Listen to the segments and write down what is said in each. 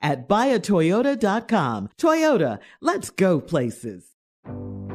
at buyatoyota.com. Toyota, let's go places.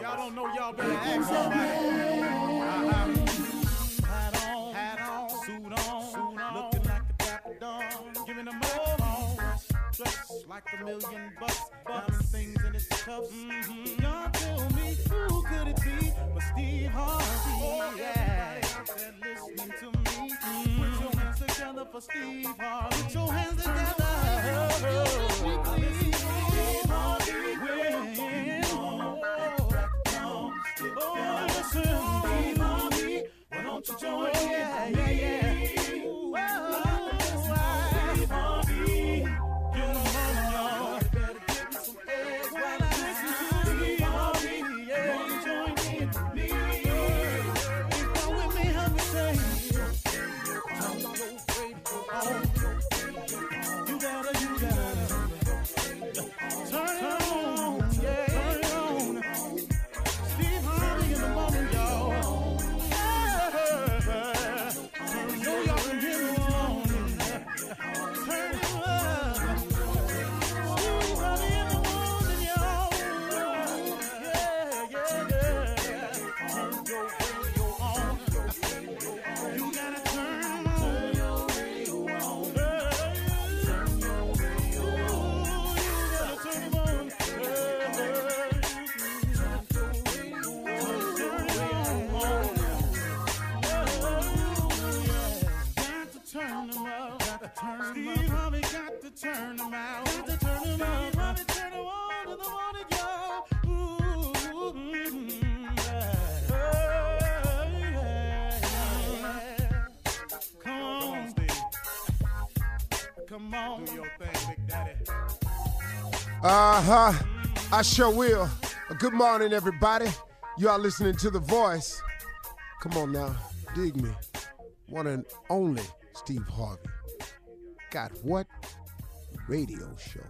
Y'all don't know, y'all better ask somebody. Hat on, suit on, looking like the Papa Don. Giving them all dressed like $1,000,000. Bumping things in its cups. Mm-hmm. Y'all tell me, who could it be but Steve Harvey? Oh, yeah. Everybody listening to me. Mm-hmm. Put your hands together for Steve Harvey. Put your hands together. I sure will. Good morning, everybody. You are listening to The Voice. Come on now, dig me. One and only Steve Harvey. Got what? Radio show.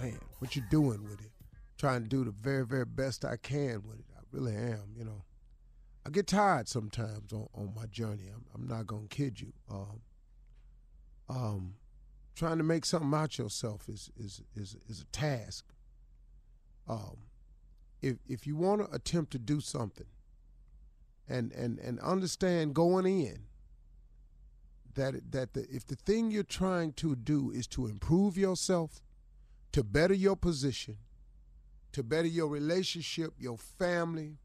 Man, what you doing with it? Trying to do the very, very best I can with it. I really am, you know. I get tired sometimes on my journey. I'm not going to kid you. Trying to make something out yourself is a task. If you want to attempt to do something and understand going in that if the thing you're trying to do is to improve yourself, to better your position, to better your relationship, your family,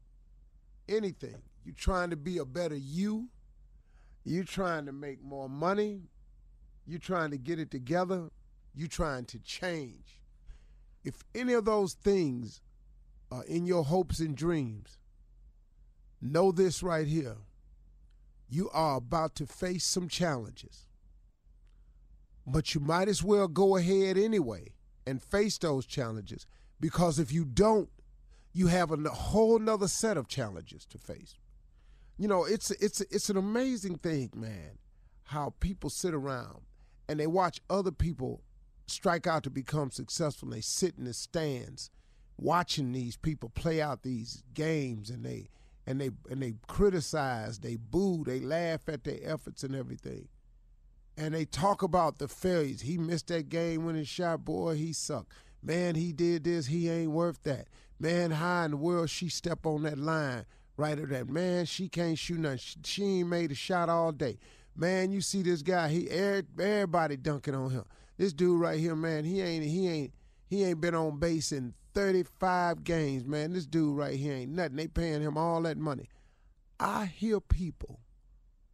anything, you're trying to be a better you, you're trying to make more money, you're trying to get it together, you're trying to change. If any of those things are in your hopes and dreams, know this right here. You are about to face some challenges, but you might as well go ahead anyway and face those challenges, because if you don't, you have a whole nother set of challenges to face. You know, it's an amazing thing, man, how people sit around and they watch other people strike out to become successful, and they sit in the stands watching these people play out these games, and they criticize, they boo, they laugh at their efforts and everything. And they talk about the failures. He missed that game when he shot. Boy, he sucked. Man, he did this. He ain't worth that. Man, how in the world she step on that line right at that? Man, she can't shoot nothing. She ain't made a shot all day. Man, you see this guy. Everybody dunking on him. This dude right here, man, he ain't been on base in 35 games, man. This dude right here ain't nothing. They paying him all that money. I hear people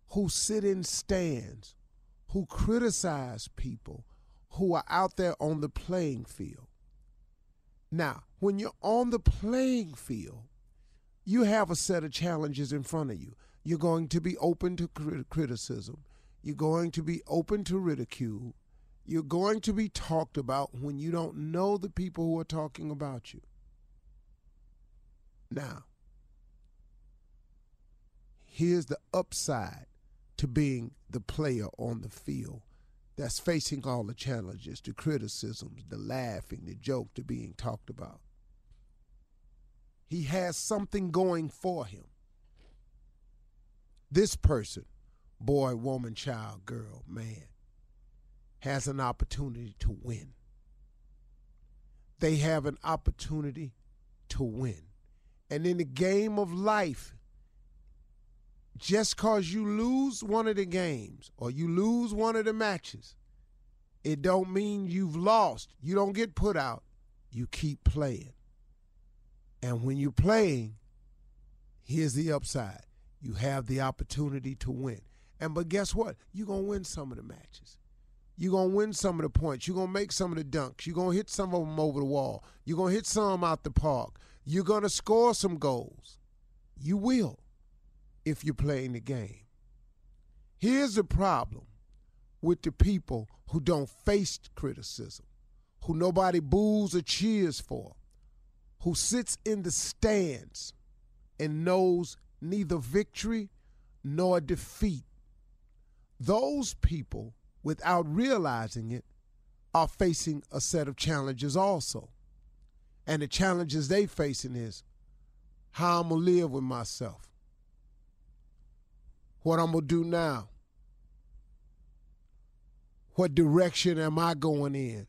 who sit in stands, who criticize people who are out there on the playing field. Now, when you're on the playing field, you have a set of challenges in front of you. You're going to be open to criticism. You're going to be open to ridicule. You're going to be talked about when you don't know the people who are talking about you. Now, here's the upside to being the player on the field that's facing all the challenges, the criticisms, the laughing, the joke, the being talked about. He has something going for him. This person, boy, woman, child, girl, man, has an opportunity to win. They have an opportunity to win. And in the game of life, just because you lose one of the games or you lose one of the matches, it don't mean you've lost. You don't get put out. You keep playing. And when you're playing, here's the upside. You have the opportunity to win. But guess what? You're going to win some of the matches. You're going to win some of the points. You're going to make some of the dunks. You're going to hit some of them over the wall. You're going to hit some out the park. You're going to score some goals. You will, if you're playing the game. Here's the problem with the people who don't face criticism, who nobody boos or cheers for, who sits in the stands and knows neither victory nor defeat. Those people, without realizing it, are facing a set of challenges also. And the challenges they facing is how I'm going to live with myself. What I'm going to do now. What direction am I going in?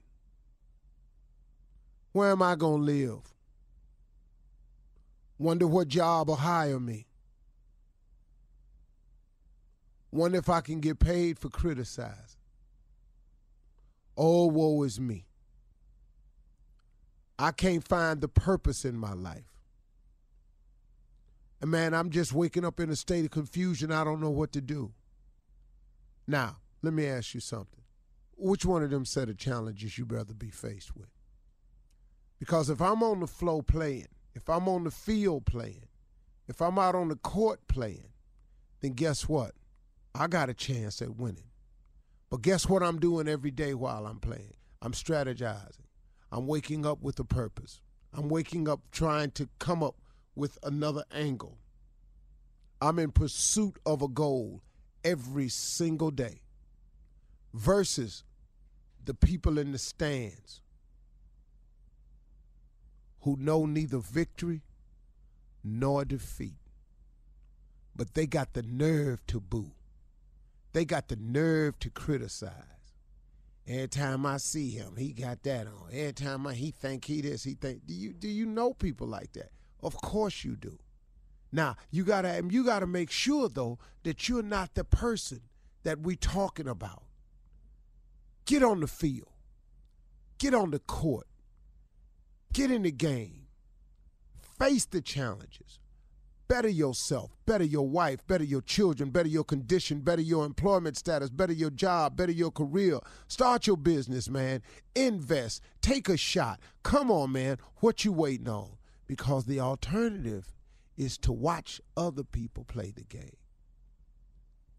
Where am I going to live? Wonder what job will hire me. Wonder if I can get paid for criticizing. Oh, woe is me. I can't find the purpose in my life. And man, I'm just waking up in a state of confusion. I don't know what to do. Now, let me ask you something. Which one of them set of challenges you'd rather be faced with? Because if I'm on the floor playing, if I'm on the field playing, if I'm out on the court playing, then guess what? I got a chance at winning. But guess what I'm doing every day while I'm playing? I'm strategizing. I'm waking up with a purpose. I'm waking up trying to come up with another angle. I'm in pursuit of a goal every single day. versus the people in the stands who know neither victory nor defeat. But they got the nerve to boo. They got the nerve to criticize. Every time I see him, he got that on. Every time he think he this, he think. Do you know people like that? Of course you do. Now, you gotta make sure, though, that you're not the person that we talking about. Get on the field. Get on the court. Get in the game. Face the challenges. Better yourself, better your wife, better your children, better your condition, better your employment status, better your job, better your career. Start your business, man. Invest. Take a shot. Come on, man. What you waiting on? Because the alternative is to watch other people play the game.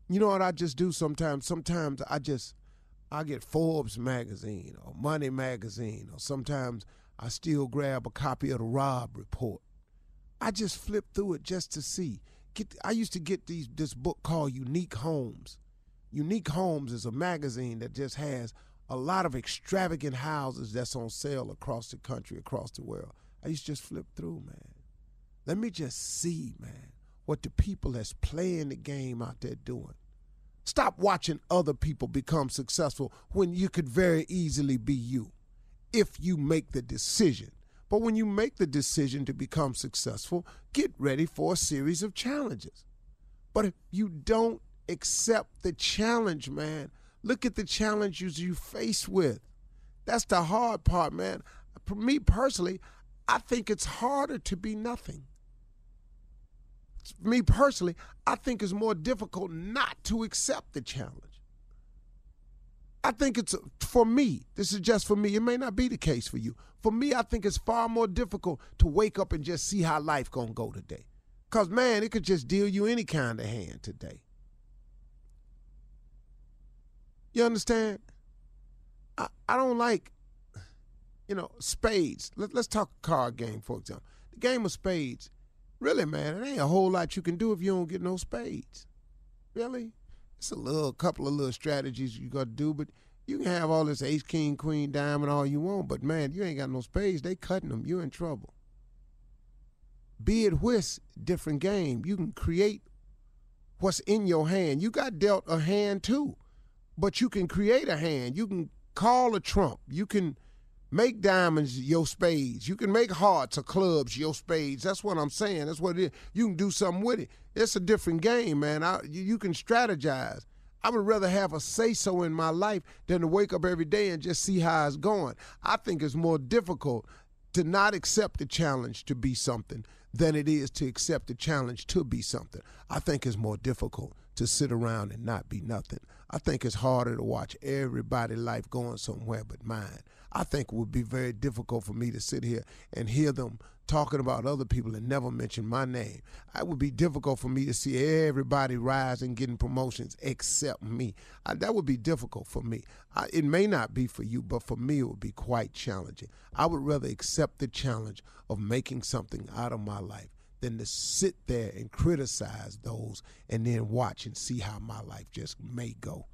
You know what I just do sometimes? Sometimes I get Forbes magazine or Money magazine, or sometimes I still grab a copy of the Rob Report. I just flip through it just to see. I used to get this book called Unique Homes. Unique Homes is a magazine that just has a lot of extravagant houses that's on sale across the country, across the world. I used to just flip through, man. Let me just see, man, what the people that's playing the game out there doing. Stop watching other people become successful when you could very easily be you if you make the decision. But when you make the decision to become successful, get ready for a series of challenges. But if you don't accept the challenge, man, look at the challenges you face with. That's the hard part, man. For me personally, I think it's harder to be nothing. For me personally, I think it's more difficult not to accept the challenge. I think it's, for me, this is just for me. It may not be the case for you. For me, I think it's far more difficult to wake up and just see how life going to go today. Because, man, it could just deal you any kind of hand today. You understand? I don't like, spades. Let's talk card game, for example. The game of spades, really, man, it ain't a whole lot you can do if you don't get no spades. Really? It's a couple of little strategies you got to do, but you can have all this ace, king, queen, diamond, all you want, but, man, you ain't got no spades. They cutting them. You're in trouble. Bid whist, different game. You can create what's in your hand. You got dealt a hand, too, but you can create a hand. You can call a trump. You can make diamonds your spades. You can make hearts or clubs your spades. That's what I'm saying. That's what it is. You can do something with it. It's a different game, man. You can strategize. I would rather have a say-so in my life than to wake up every day and just see how it's going. I think it's more difficult to not accept the challenge to be something than it is to accept the challenge to be something. I think it's more difficult to sit around and not be nothing. I think it's harder to watch everybody's life going somewhere but mine. I think it would be very difficult for me to sit here and hear them talking about other people and never mention my name. It would be difficult for me to see everybody rise and getting promotions except me. That would be difficult for me. It may not be for you, but for me it would be quite challenging. I would rather accept the challenge of making something out of my life than to sit there and criticize those and then watch and see how my life just may go.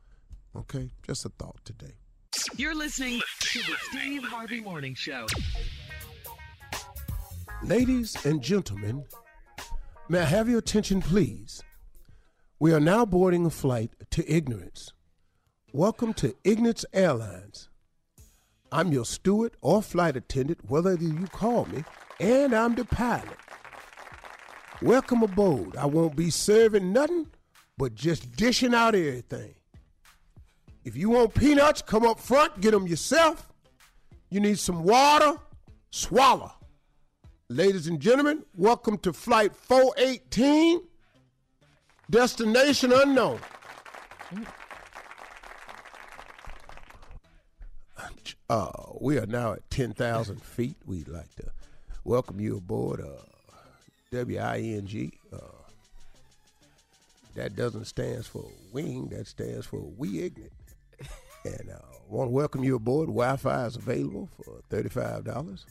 Okay? Just a thought today. You're listening to the Steve Harvey Morning Show. Ladies and gentlemen, may I have your attention, please? We are now boarding a flight to ignorance. Welcome to Ignorance Airlines. I'm your steward or flight attendant, whether you call me, and I'm the pilot. Welcome aboard. I won't be serving nothing but just dishing out everything. If you want peanuts, come up front, get them yourself. You need some water, swallow. Ladies and gentlemen, welcome to Flight 418, Destination Unknown. We are now at 10,000 feet. We'd like to welcome you aboard WING. That doesn't stand for wing. That stands for We Ignorant. And I want to welcome you aboard. Wi-Fi is available for $35.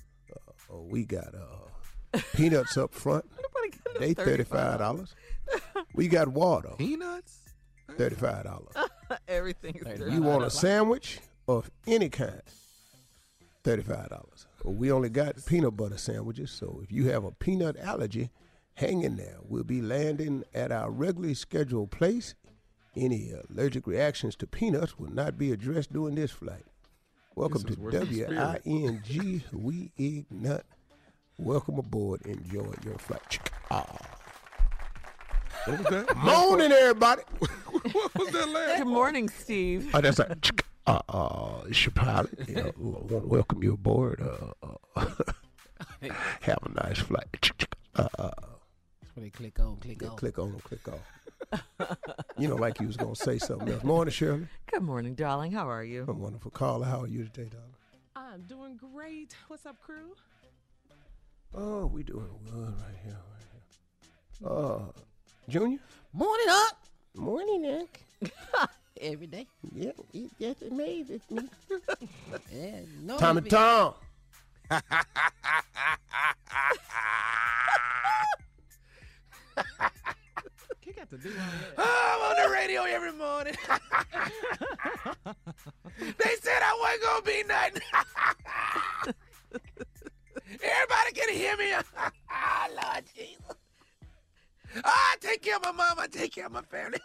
We got peanuts up front. They $35. We got water. Peanuts? $35. Everything is $35. You want a sandwich of any kind, $35. Well, we only got peanut butter sandwiches, so if you have a peanut allergy, hang in there. We'll be landing at our regularly scheduled place. Any allergic reactions to peanuts will not be addressed during this flight. Welcome to WING. We Ignite. Welcome aboard. Enjoy your flight. What was that? Morning, everybody. What was that last? Good morning, Steve. Oh, that's like, it's your pilot. Yeah, I want to welcome you aboard. Have a nice flight. That's where they click on, click on. Click on and click off. You know, like you was going to say something else. Morning, Shirley. Good morning, darling. How are you? I'm wonderful. Carla, how are you today, darling? I'm doing great. What's up, crew? Oh, we doing good right here, Junior? Morning, Unc. Morning, Unc. Every day. Yeah, it just amazes me. Yeah, no Tom and Tom. Got to do I'm on the radio every morning. They said I wasn't going to be nothing. Everybody can hear me. Oh, Lord Jesus. Oh, I take care of my mom. I take care of my family.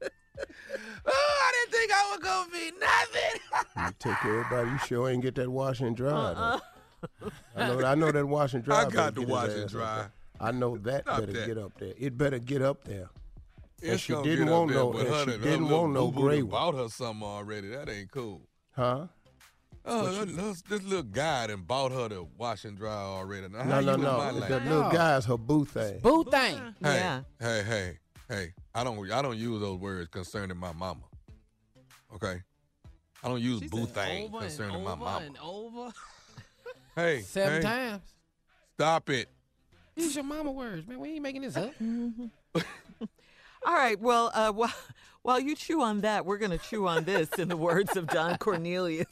Oh, I didn't think I was going to be nothing. You take care of everybody. You sure ain't get that wash and dry. I know that wash and dry. I got the wash and dry. I know that better get up there. It better get up there. And she didn't want no gray one. Bought her something already. That ain't cool. Huh? Oh, this little guy done bought her the wash and dry already. Now, no. That little guy's her boo thing. Boo thing. Hey. I don't use those words concerning my mama. Okay? I don't use boo thing concerning my mama. Over and over. Hey. Seven times. Stop it. These are your mama words, man. We ain't making this up. All right. Well, while you chew on that, we're going to chew on this in the words of Don Cornelius.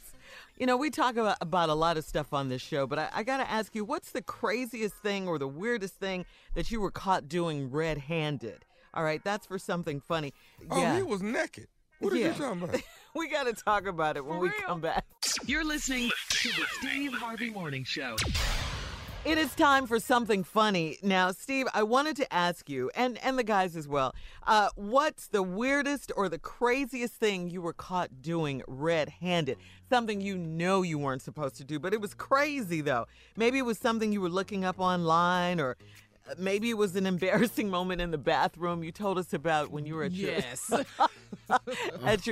You know, we talk about a lot of stuff on this show, but I got to ask you, what's the craziest thing or the weirdest thing that you were caught doing red-handed? All right. That's for something funny. Oh, yeah. He was naked. What are you talking about? We got to talk about it when we come back. You're listening to the Steve Harvey Morning Show. It is time for something funny. Now, Steve, I wanted to ask you, and the guys as well, what's the weirdest or the craziest thing you were caught doing red-handed? Something you know you weren't supposed to do, but it was crazy, though. Maybe it was something you were looking up online, or maybe it was an embarrassing moment in the bathroom you told us about when you were at your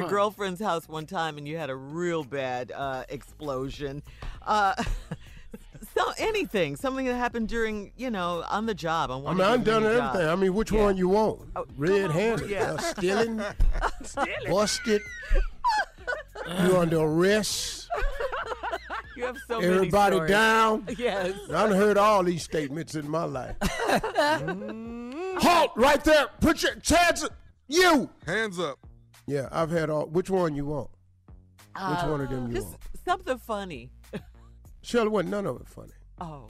girlfriend's house one time and you had a real bad explosion. So anything, something that happened during, on the job. I've done everything. Job. I mean, which one you want? Oh, red-handed. Yeah. Stealing. Busted. You're under arrest. You have so Everybody many stories. Down. Yes. I've heard all these statements in my life. Halt right there. Put your hands up. You. Hands up. Yeah, I've had all. Which one you want? Which one of them you want? Something funny. Shirley, wasn't none of it funny. Oh.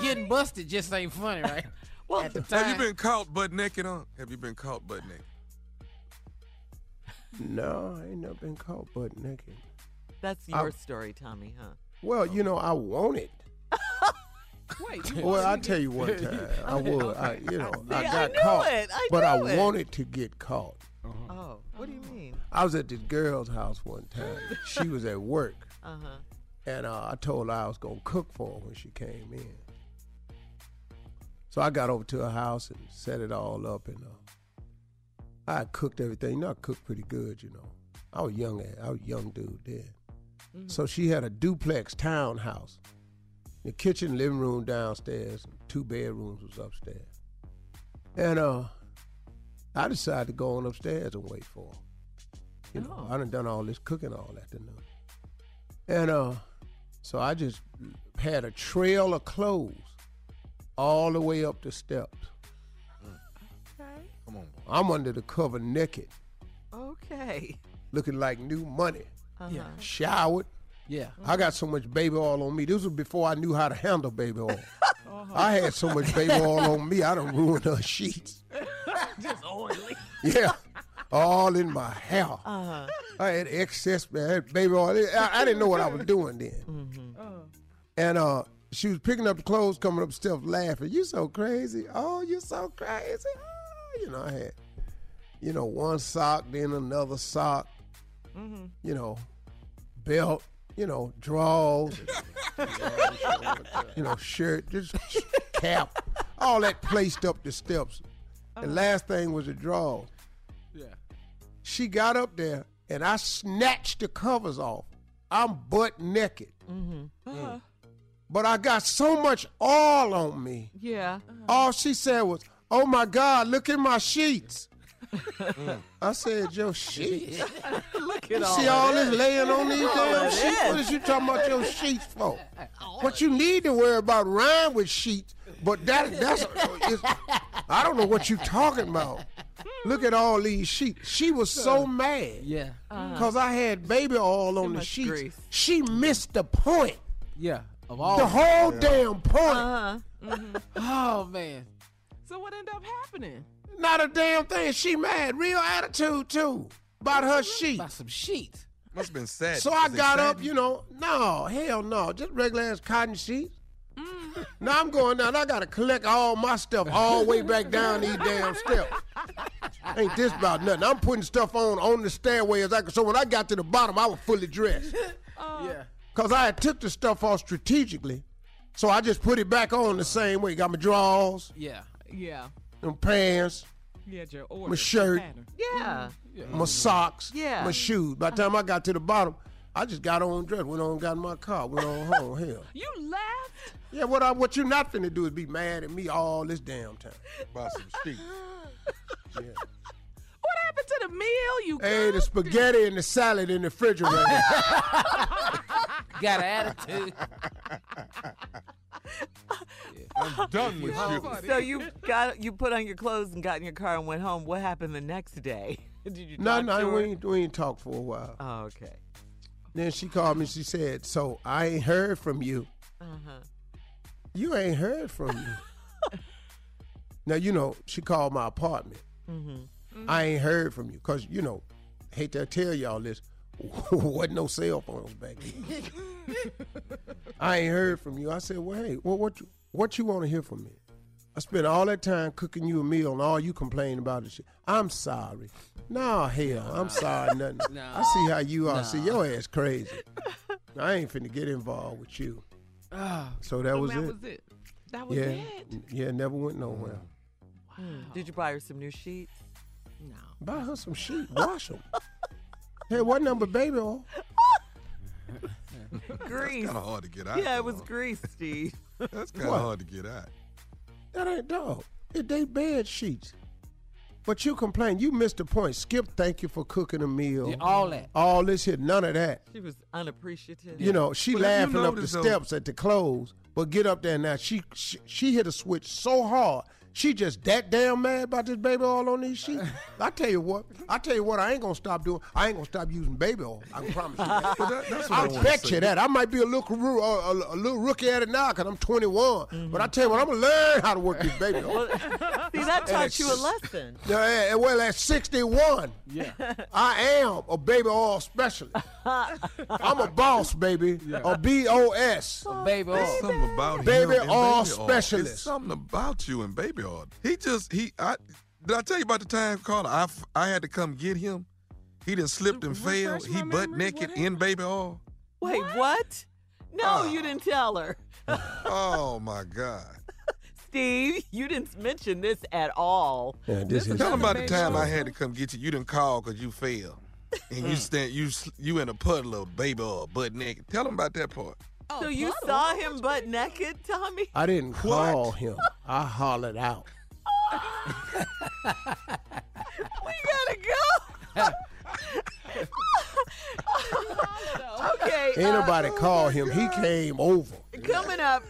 Getting busted just ain't funny, right? Well, at the time. Have you been caught butt naked on? Have you been caught butt naked? No, I ain't never been caught butt naked. That's your story, Tommy, huh? Well, I want it. Wait. Well, I'll tell you one time. I would. Okay. I got caught, but I wanted to get caught. Uh-huh. Oh, what do you mean? I was at this girl's house one time. She was at work. Uh-huh. And I told her I was going to cook for her when she came in. So I got over to her house and set it all up. And I cooked everything. I cooked pretty good, I was young. I was a young dude then. Mm-hmm. So she had a duplex townhouse. The kitchen, living room downstairs, and two bedrooms was upstairs. And I decided to go on upstairs and wait for her. I done all this cooking all afternoon. And so I just had a trail of clothes all the way up the steps. Okay. Come on. I'm under the cover naked. Okay. Looking like new money. Uh-huh. Yeah. Showered. Yeah. I got so much baby oil on me. This was before I knew how to handle baby oil. Uh-huh. I had so much baby oil on me, I done ruined her sheets. Just oily. Yeah. all in my hair. Uh-huh. I had excess baby oil. I didn't know what I was doing then. Mm-hmm. Uh-huh. And she was picking up the clothes, coming up upstairs laughing. You so crazy. Oh, you so crazy. Oh, you know, I had, you know, one sock, then another sock, mm-hmm. you know, belt, you know, drawers, you know, shirt, just cap, all that placed up the steps. Uh-huh. The last thing was the drawers. Yeah. She got up there, and I snatched the covers off. I'm butt naked. Mm-hmm. Uh-huh. Mm. But I got so much oil on me. Yeah. Uh-huh. All she said was, oh, my God, look at my sheets. Mm. I said, your sheets? Look at all. See all this laying on these damn sheets? What is you talking about your sheets for? What you need to worry about rhyme with sheets, but that's I don't know what you talking about. Look at all these sheets. She was so mad. Yeah. Because I had baby oil on the sheets. Grease. She missed the point. Yeah. Of all the whole damn point. Uh-huh. Mm-hmm. Oh, man. So what ended up happening? Not a damn thing. She mad. Real attitude, too. About her sheet. About some sheets. Must have been sad. So I got up, you know. No, hell no. Just regular-ass cotton sheets. Mm. Now I'm going down. I got to collect all my stuff all the way back down these damn steps. Ain't this about nothing. I'm putting stuff on the stairway as I could. So when I got to the bottom, I was fully dressed. Yeah. Because I had took the stuff off strategically. So I just put it back on the same way. Got my drawers. Yeah. Yeah. Them pants, yeah, your order, my shirt, yeah, my socks, yeah, my shoes. By the time I got to the bottom, I just got on dress, went on, got in my car, went on home. Hell, you left? Yeah, what you not finna do is be mad at me all this damn time. About some sheets. Yeah. What happened to the meal you cooked? Hey, the spaghetti and the salad in the refrigerator. Got an attitude. Yeah, I'm done with you. So you put on your clothes and got in your car and went home. What happened the next day? Did you talk to her? We ain't talked for a while. Oh, okay. Then she called me and she said, so I ain't heard from you. Uh-huh. You ain't heard from you. Now, you know, she called my apartment. Mm-hmm. Mm-hmm. I ain't heard from you. Because, you know, hate to tell y'all this, wasn't no cell phones back then. I ain't heard from you. I said, well, hey, what you want to hear from me? I spent all that time cooking you a meal, and all you complain about is shit. I'm sorry. No, hell, I'm sorry, nothing. No. I see how you are. No. See, your ass crazy. I ain't finna get involved with you. So that was it. That was it? Yeah, never went nowhere. Wow. Did you buy her some new sheets? No. Buy her some sheets. Wash them. Hey, what number, baby? Grease. That's kind of hard to get out. Yeah, it was grease, Steve. That's kind of hard to get out. That ain't dog. They bed sheets. But you complain. You missed the point. Skip, thank you for cooking a meal. Yeah, all that. All this here. None of that. She was unappreciative. You know, she laughing up the steps at the clothes. But get up there now. She hit a switch so hard. She just that damn mad about this baby oil on these sheets. I tell you what, I ain't going to stop doing. I ain't going to stop using baby oil. I can promise you that. That's what I bet you that. I might be a little rookie at it now because I'm 21. Mm-hmm. But I tell you what, I'm going to learn how to work this baby oil. See, that taught you a lesson. Yeah, well, at 61, yeah. I am a baby oil specialist. I'm a boss, baby. Yeah. A B-O-S. Oh, baby oil. There's something about baby oil specialist. There's something about you and baby oil. He just, did I tell you about the time, Carla, I had to come get him? He done slipped and fell. He butt naked in baby oil. Wait, what? No, you didn't tell her. Oh, my God. Steve, you didn't mention this at all. Yeah, tell him about the time I had to come get you. You didn't call because you fell. And you in a puddle of baby oil, butt naked. Tell him about that part. Oh, so you saw him butt naked, Tommy? I didn't call him. I hollered out. Oh. We gotta go. Okay. Ain't nobody called him. God. He came over. Coming up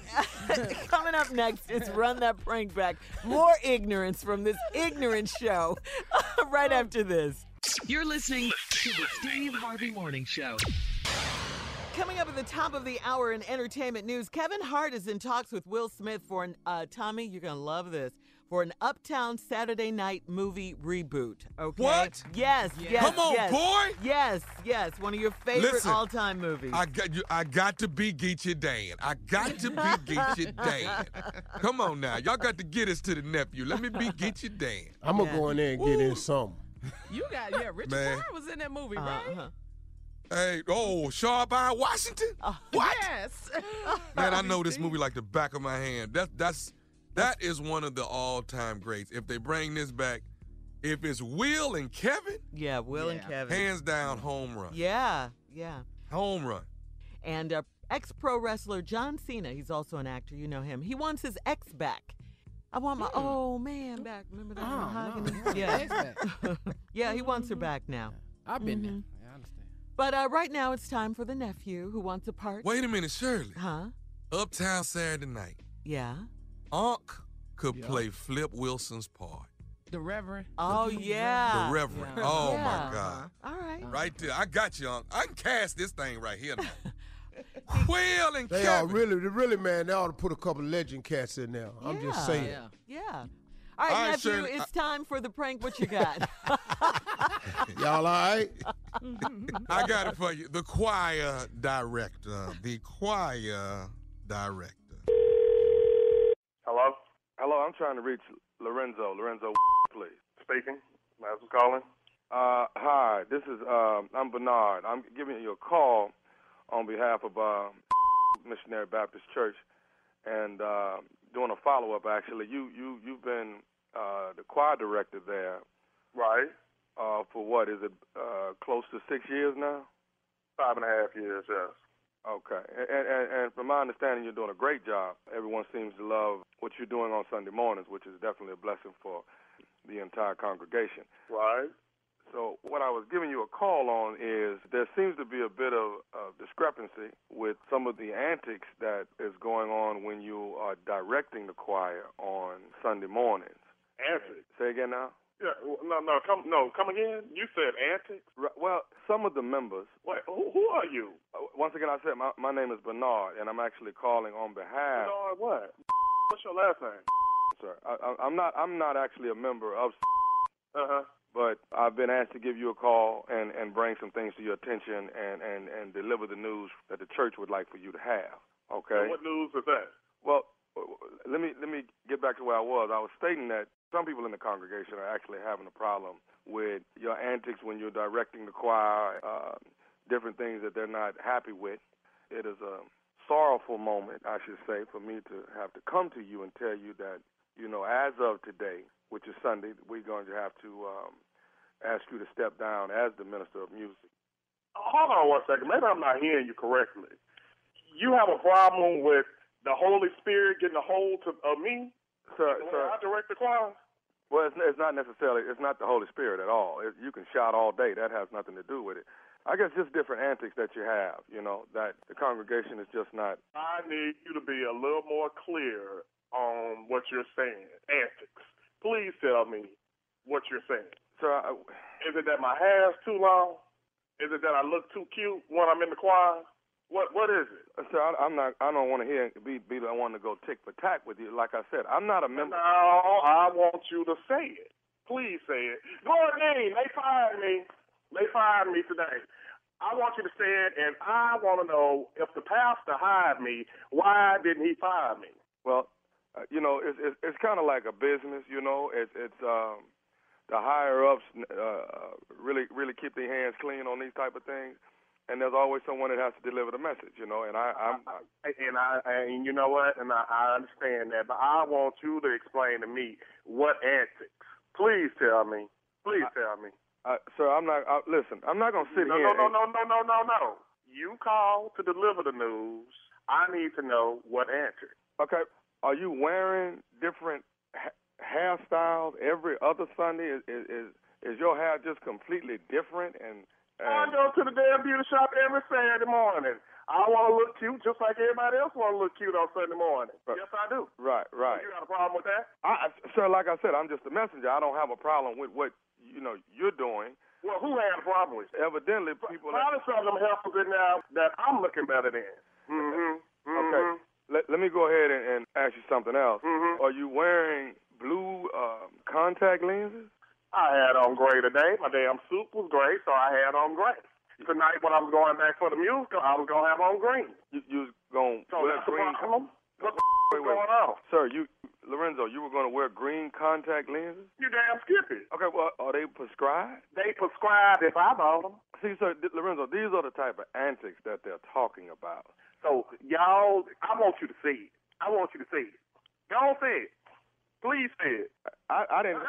next is Run That Prank Back. More ignorance from this ignorant show. Right after this. You're listening to the Steve Harvey Morning Show. Coming up at the top of the hour in entertainment news, Kevin Hart is in talks with Will Smith for Tommy, you're going to love this, for an Uptown Saturday Night movie reboot. Okay. What? Yes. Come on, boy. Yes. One of your favorite all-time movies. I got to be Geechee Dan. Come on now. Y'all got to get us to the nephew. Let me be Geechee Dan. I'm going to go in there and get in something. You got, Richard Pryor was in that movie, right? Uh-huh. Hey, Sharp-Eye Washington? What? Yes. Man, I know this movie like the back of my hand. That is one of the all-time greats. If they bring this back, if it's Will and Kevin. Yeah, Will and Kevin. Hands down, home run. Yeah. Home run. And ex-pro wrestler John Cena, he's also an actor, you know him. He wants his ex back. I want my old man back. Remember that? Yeah, he wants her back now. I've been there. Yeah, I understand. But right now it's time for the nephew who wants a part. Wait a minute, Shirley. Huh? Uptown Saturday Night. Yeah. Unc could play Flip Wilson's part. The Reverend. Oh, yeah. The Reverend. Yeah. Oh, my God. All right. Right there. I got you, Unc. I can cast this thing right here now. Will and Kevin. They really, man, they ought to put a couple legend cats in there. I'm just saying. Yeah. All right, nephew, Shirley, it's time for the prank. What you got? Y'all all right? I got it for you. The choir director. Hello, I'm trying to reach Lorenzo. Lorenzo, please. Speaking. That's what's calling. Hi, this is, I'm Bernard. I'm giving you a call on behalf of Missionary Baptist Church, and doing a follow-up, actually. You've been the choir director there. Right. For what, is it close to 6 years now? 5.5 years, yes. Okay. And from my understanding, you're doing a great job. Everyone seems to love what you're doing on Sunday mornings, which is definitely a blessing for the entire congregation. Right. So what I was giving you a call on is there seems to be a bit of discrepancy with some of the antics that is going on when you are directing the choir on Sunday mornings. Antics? Say again now? Yeah, come again. You said antics? Right, well, some of the members. Wait, who are you? Once again, I said my name is Bernard, and I'm actually calling on behalf. Bernard what? What's your last name? Sir, I'm not actually a member of. Uh-huh. But I've been asked to give you a call and bring some things to your attention and deliver the news that the church would like for you to have, okay? So what news is that? Well, let me get back to where I was. I was stating that some people in the congregation are actually having a problem with your antics when you're directing the choir, different things that they're not happy with. It is a sorrowful moment, I should say, for me to have to come to you and tell you that, you know, as of today, which is Sunday, we're going to have to ask you to step down as the minister of music. Hold on one second. Maybe I'm not hearing you correctly. You have a problem with the Holy Spirit getting a hold of me? Sir, I direct the choir? Well, it's not necessarily, it's not the Holy Spirit at all. You can shout all day. That has nothing to do with it. I guess just different antics that you have, you know, that the congregation is just not. I need you to be a little more clear on what you're saying, antics. Please tell me what you're saying. Sir, is it that my hair's too long? Is it that I look too cute when I'm in the choir? What is it? Sir, I don't want to hear be the one to go tick for tack with you. Like I said, I'm not a member. No, I want you to say it. Please say it. Lord name, they fired me. They fired me today. I want you to say it, and I want to know if the pastor hired me, why didn't he fire me? Well, you know, it's kind of like a business. You know, it's the higher ups really keep their hands clean on these type of things, and there's always someone that has to deliver the message. You know, and I you know what, and I understand that, but I want you to explain to me what antics. Please tell me. Sir, I'm not. Listen, I'm not gonna sit here. No. You call to deliver the news. I need to know what antics. Okay. Are you wearing different hairstyles every other Sunday? Is your hair just completely different? And I go to the damn beauty shop every Saturday morning. I want to look cute just like everybody else want to look cute on Sunday morning. Right. Yes, I do. Right. So you got a problem with that? Sir, like I said, I'm just a messenger. I don't have a problem with what, you know, you're doing. Well, who had a problem with it? Evidently, people. Probably some of them helpers in now that I'm looking better than. Mm-hmm. Okay. Let me go ahead and ask you something else. Mm-hmm. Are you wearing blue contact lenses? I had on gray today. My damn suit was gray, so I had on gray. Tonight, when I was going back for the musical, I was going to have on green. You was going to wear green? What the f*** was going on? Sir, Lorenzo, you were going to wear green contact lenses? You damn skippy. Okay, well, are they prescribed? They prescribed if I bought them. See, sir, Lorenzo, these are the type of antics that they're talking about. So, y'all, I want you to see it. I want you to see it. Y'all say it. Please say it. I didn't.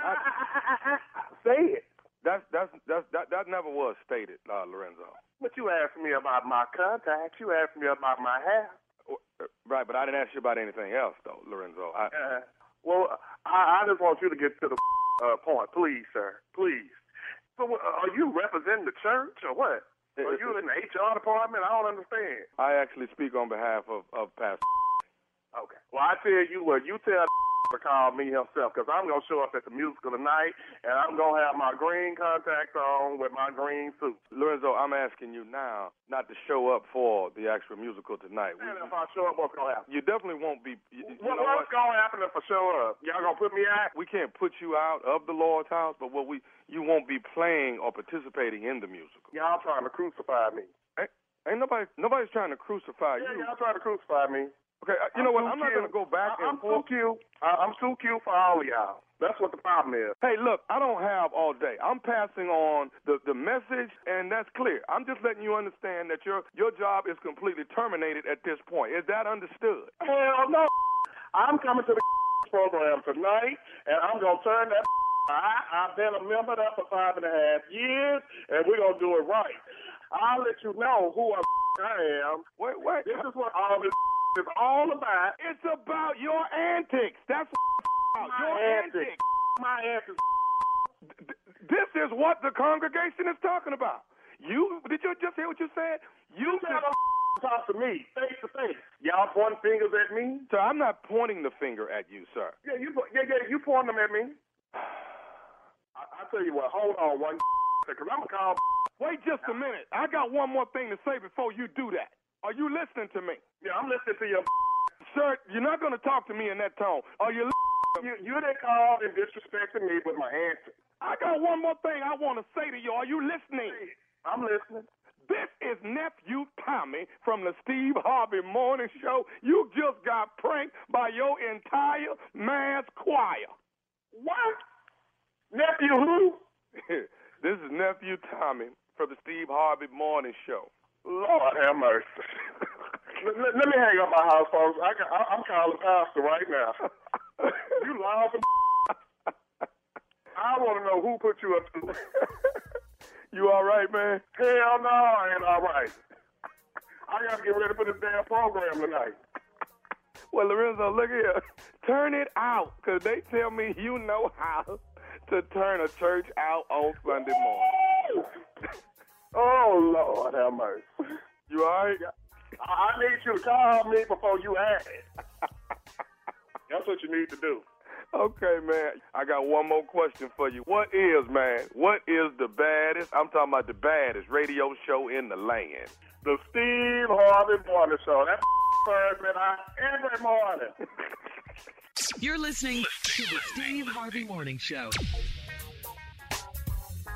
Say it. That never was stated, Lorenzo. But you asked me about my contacts. You asked me about my hair. Right, but I didn't ask you about anything else, though, Lorenzo. I just want you to get to the point, please, sir. Please. So, are you representing the church or what? Are you in the HR department? I don't understand. I actually speak on behalf of Pastor. Okay. Well, I tell you what, you tell to call me himself, because I'm going to show up at the musical tonight, and I'm going to have my green contacts on with my green suit. Lorenzo, I'm asking you now not to show up for the actual musical tonight. And if I show up, what's going to happen? You definitely won't be... What's going to happen if I show up? Y'all going to put me out? We can't put you out of the Lord's house, but you won't be playing or participating in the musical. Y'all trying to crucify me. Ain't nobody's trying to crucify you. Yeah, y'all trying to crucify me. Okay, you know what? I'm not going to go back and forth. I'm too cute for all of y'all. That's what the problem is. Hey, look, I don't have all day. I'm passing on the message, and that's clear. I'm just letting you understand that your job is completely terminated at this point. Is that understood? Hell no. I'm coming to the program tonight, and I'm going to turn that I've been a member of that for 5.5 years, and we're going to do it right. I'll let you know who I am. Wait. This is what all this it's all about. It's about your antics. That's what your antics. My antics. This is what the congregation is talking about. Did you just hear what you said? You said talk to me face to face. Y'all pointing fingers at me? Sir, I'm not pointing the finger at you, sir. Yeah, you pointing them at me. I tell you what, hold on one second. I'm gonna call. Wait just a minute. I got one more thing to say before you do that. Are you listening to me? Yeah, I'm listening to you. Sir, you're not going to talk to me in that tone. Are you listening? You done called and disrespected me with my answer. I got one more thing I want to say to you. Are you listening? I'm listening. This is Nephew Tommy from the Steve Harvey Morning Show. You just got pranked by your entire mass choir. What? Nephew who? This is Nephew Tommy from the Steve Harvey Morning Show. Lord have mercy. Let me hang up my house phone. I'm calling Pastor right now. You lying for I want to know who put you up to. You all right, man? Hell no, I ain't all right. I got to get ready for this damn program tonight. Well, Lorenzo, look here. Turn it out, because they tell me you know how to turn a church out on Sunday morning. Oh, Lord, have mercy. You all right? I need you to call me before you ask. That's what you need to do. Okay, man. I got one more question for you. What is the baddest, I'm talking about the baddest radio show in the land? The Steve Harvey Morning Show. That first man out every morning. You're listening to the Steve Harvey Morning Show.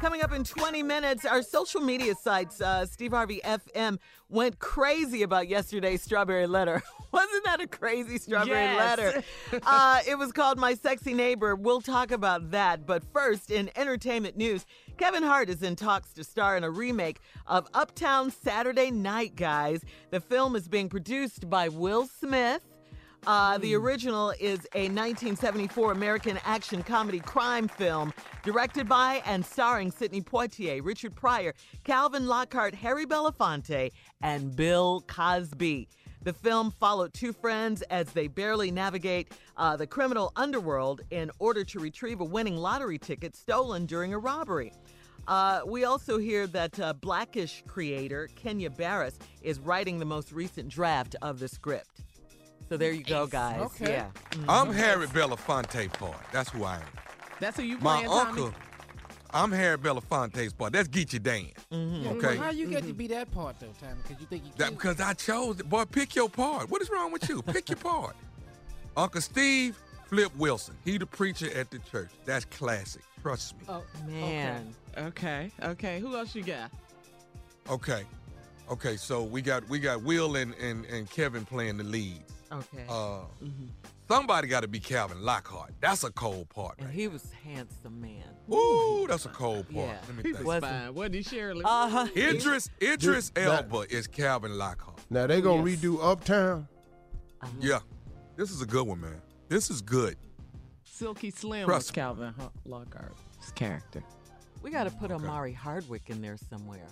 Coming up in 20 minutes, our social media sites, Steve Harvey FM, went crazy about yesterday's Strawberry Letter. Wasn't that a crazy Strawberry Letter? It was called My Sexy Neighbor. We'll talk about that. But first, in entertainment news, Kevin Hart is in talks to star in a remake of Uptown Saturday Night, guys. The film is being produced by Will Smith. The original is a 1974 American action comedy crime film directed by and starring Sidney Poitier, Richard Pryor, Calvin Lockhart, Harry Belafonte, and Bill Cosby. The film followed two friends as they barely navigate the criminal underworld in order to retrieve a winning lottery ticket stolen during a robbery. We also hear that Blackish creator Kenya Barris is writing the most recent draft of the script. So there you go, guys. Okay. Yeah. Mm-hmm. I'm Harry Belafonte's part. That's who I am. That's who you playing, Tommy? My uncle. I'm Harry Belafonte's part. That's Geechee Dan. Mm-hmm. Yeah, okay. Well, how you get to be that part though, Tommy? Because you think you can? Because I chose it. Boy, pick your part. What is wrong with you? Pick your part. Uncle Steve, Flip Wilson. He the preacher at the church. That's classic. Trust me. Oh, man. Okay. Who else you got? Okay. So we got Will and Kevin playing the leads. Okay. Somebody got to be Calvin Lockhart. That's a cold part. And he was handsome, man. Ooh, that's a cold part. Yeah. Let me think. He was fine. Wasn't he, Shirley? Uh-huh. Idris Elba is Calvin Lockhart. Now, they going to redo Uptown? Uh-huh. Yeah. This is a good one, man. This is good. Silky Slim was Calvin Lockhart's character. We got to put Omari Hardwick in there somewhere.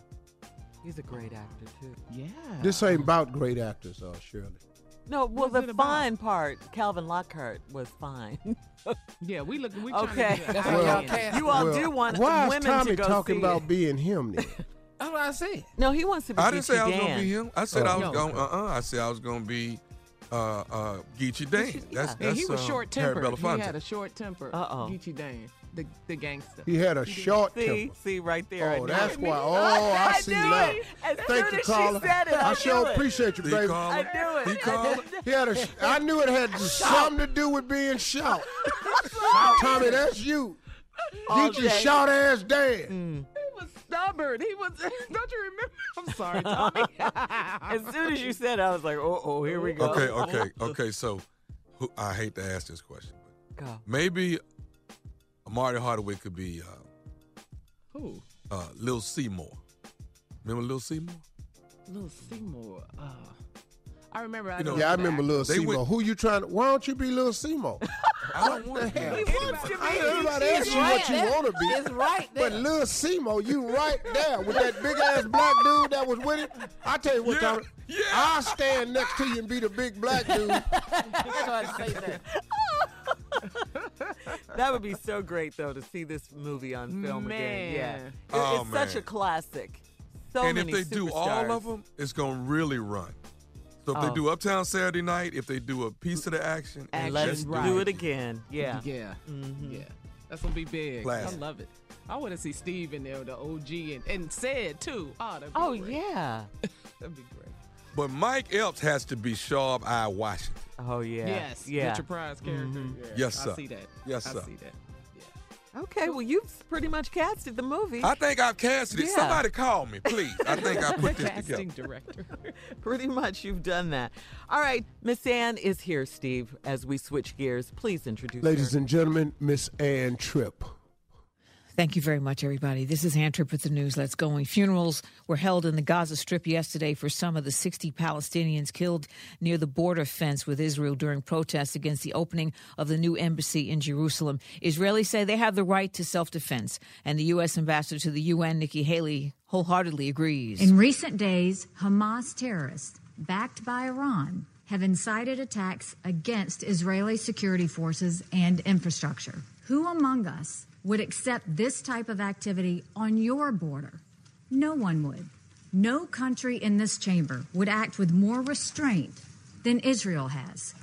He's a great actor, too. Yeah. This ain't about great actors, though, Shirley. No, well, the fine part, Calvin Lockhart was fine. Yeah, we trying to do that. You all do want women to go see. Why is Tommy talking about being him then? That's what I said. No, he wants to be Geechee Dan. I didn't say I was going to be him. I said I was going to be Geechee Dan. He was short-tempered. He had a short temper. Geechee Dan, the gangster. He had a short temper. See, right there. Oh, that's why. Oh, I see that. Thank you, Carla. I sure appreciate you, baby. I knew it. I knew it had something to do with being short. Tommy, that's you. Geechee short ass Dan. Stubborn. He was. Don't you remember? I'm sorry, Tommy. As soon as you said, I was like, "Oh, here we go." Okay. So, I hate to ask this question, but maybe Marty Hardwick could be who? Lil Seymour. Remember Lil Seymour? Lil Seymour. I remember. I remember Lil Seymour. Who you trying to? Why don't you be Lil Seymour? I don't want to. He wants to be. Everybody asks you what you want to be. It's right there. But Lil Seymour, you right there with that big ass black dude that was with it. I tell you what, Tommy. Yeah. I'll stand next to you and be the big black dude. That would be so great though to see this movie on film again. Yeah, it's such a classic. So many superstars. And if they do all of them, it's gonna really run. So if they do Uptown Saturday Night, if they do a piece of the action, and let's do it again. Yeah. Mm-hmm. Yeah. That's going to be big. Classic. I love it. I want to see Steve in there, the OG, and Sid, too. Oh, great. Yeah. That'd be great. But Mike Epps has to be Sharp Eye Washington. Oh, yeah. Yes. Yeah. Richard Pryor's character. Mm-hmm. Yeah. Yes, sir. I see that. Yes, sir. I see that. Okay, well, you've pretty much casted the movie. I think I've casted it. Somebody call me, please. I think I put this together. Casting director. Pretty much you've done that. All right, Miss Ann is here, Steve. As we switch gears, please introduce Ladies and gentlemen, Miss Ann Tripp. Thank you very much, everybody. This is Ann Tripp with the news. Let's go. Funerals were held in the Gaza Strip yesterday for some of the 60 Palestinians killed near the border fence with Israel during protests against the opening of the new embassy in Jerusalem. Israelis say they have the right to self-defense, and the U.S. ambassador to the U.N., Nikki Haley, wholeheartedly agrees. In recent days, Hamas terrorists, backed by Iran, have incited attacks against Israeli security forces and infrastructure. Who among us would accept this type of activity on your border? No one would. No country in this chamber would act with more restraint than Israel has.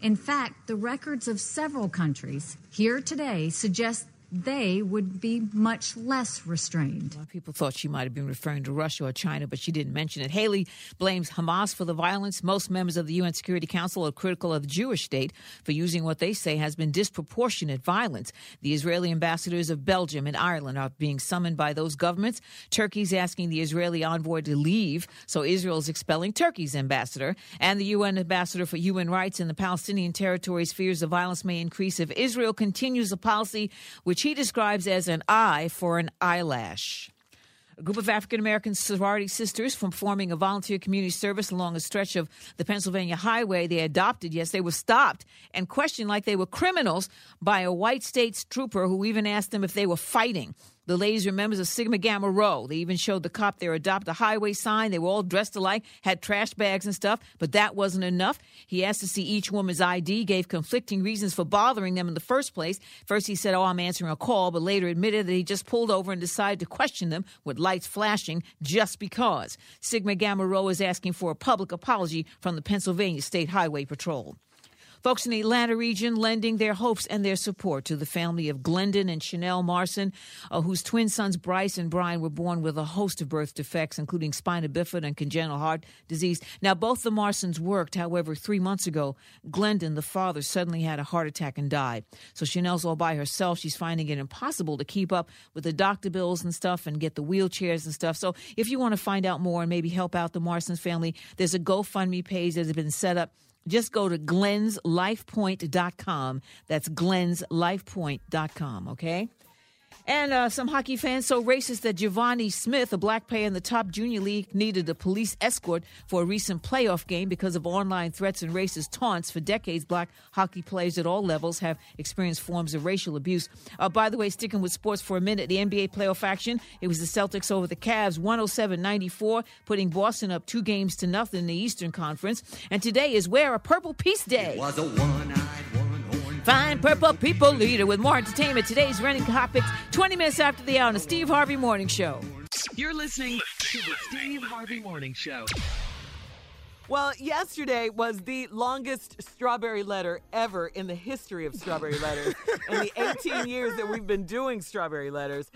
In fact, the records of several countries here today suggest they would be much less restrained. A lot of people thought she might have been referring to Russia or China, but she didn't mention it. Haley blames Hamas for the violence. Most members of the UN Security Council are critical of the Jewish state for using what they say has been disproportionate violence. The Israeli ambassadors of Belgium and Ireland are being summoned by those governments. Turkey's asking the Israeli envoy to leave, so Israel's expelling Turkey's ambassador. And the UN ambassador for human rights in the Palestinian territories fears the violence may increase if Israel continues a policy which he describes as an eye for an eyelash. A group of African-American sorority sisters from forming a volunteer community service along a stretch of the Pennsylvania highway they were stopped and questioned like they were criminals by a white state's trooper who even asked them if they were fighting. The ladies were members of Sigma Gamma Rho. They even showed the cop their Adopt a Highway sign. They were all dressed alike, had trash bags and stuff, but that wasn't enough. He asked to see each woman's ID, gave conflicting reasons for bothering them in the first place. First he said, I'm answering a call, but later admitted that he just pulled over and decided to question them with lights flashing just because. Sigma Gamma Rho is asking for a public apology from the Pennsylvania State Highway Patrol. Folks in the Atlanta region lending their hopes and their support to the family of Glendon and Chanel Marson, whose twin sons Bryce and Brian were born with a host of birth defects, including spina bifida and congenital heart disease. Now, both the Marsons worked. However, 3 months ago, Glendon, the father, suddenly had a heart attack and died. So Chanel's all by herself. She's finding it impossible to keep up with the doctor bills and stuff and get the wheelchairs and stuff. So if you want to find out more and maybe help out the Marson family, there's a GoFundMe page that has been set up. Just go to glenslifepoint.com. That's glenslifepoint.com, okay? And some hockey fans so racist that Giovanni Smith, a black player in the top junior league, needed a police escort for a recent playoff game because of online threats and racist taunts. For decades, black hockey players at all levels have experienced forms of racial abuse. By the way, sticking with sports for a minute, the NBA playoff action, it was the Celtics over the Cavs, 107-94, putting Boston up 2-0 in the Eastern Conference. And today is Wear a Purple Peace Day. It was a one-eyed one. Find Purple People Leader with more entertainment. Today's Running Hot Picks, 20 minutes after the hour on the Steve Harvey Morning Show. You're listening to the Steve Harvey Morning Show. Well, yesterday was the longest Strawberry Letter ever in the history of Strawberry Letters. In the 18 years that we've been doing Strawberry Letters.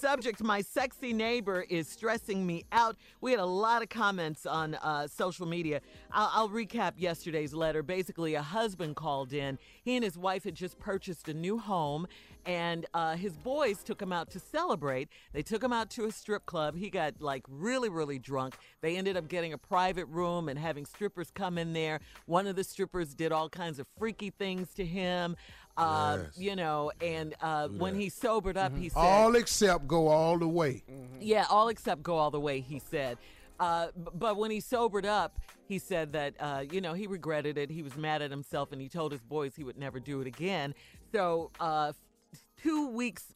Subject, my sexy neighbor is stressing me out. We had a lot of comments on social media. I'll recap yesterday's letter. Basically, a husband called in. He and his wife had just purchased a new home, and his boys took him out to celebrate. They took him out to a strip club. He got, like, really, really drunk. They ended up getting a private room and having strippers come in there. One of the strippers did all kinds of freaky things to him. Yes. You know, and when he sobered up, he said... All except go all the way. Mm-hmm. Yeah, all except go all the way, he said. But when he sobered up, he said that, you know, he regretted it. He was mad at himself, and he told his boys he would never do it again. So... 2 weeks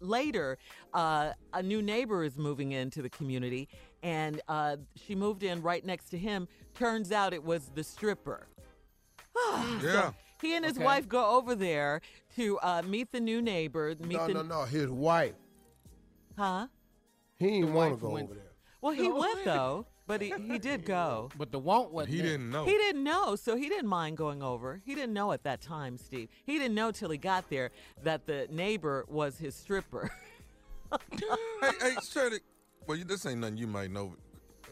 later, a new neighbor is moving into the community, and she moved in right next to him. Turns out it was the stripper. So he and his wife go over there to meet the new neighbor. His wife. Huh? He didn't want to go over there. Well, he went, though. But he did go. But the want wasn't there. He didn't know. He didn't know, so he didn't mind going over. He didn't know at that time, Steve. He didn't know till he got there that the neighbor was his stripper. hey, Shirley, well, this ain't nothing you might know.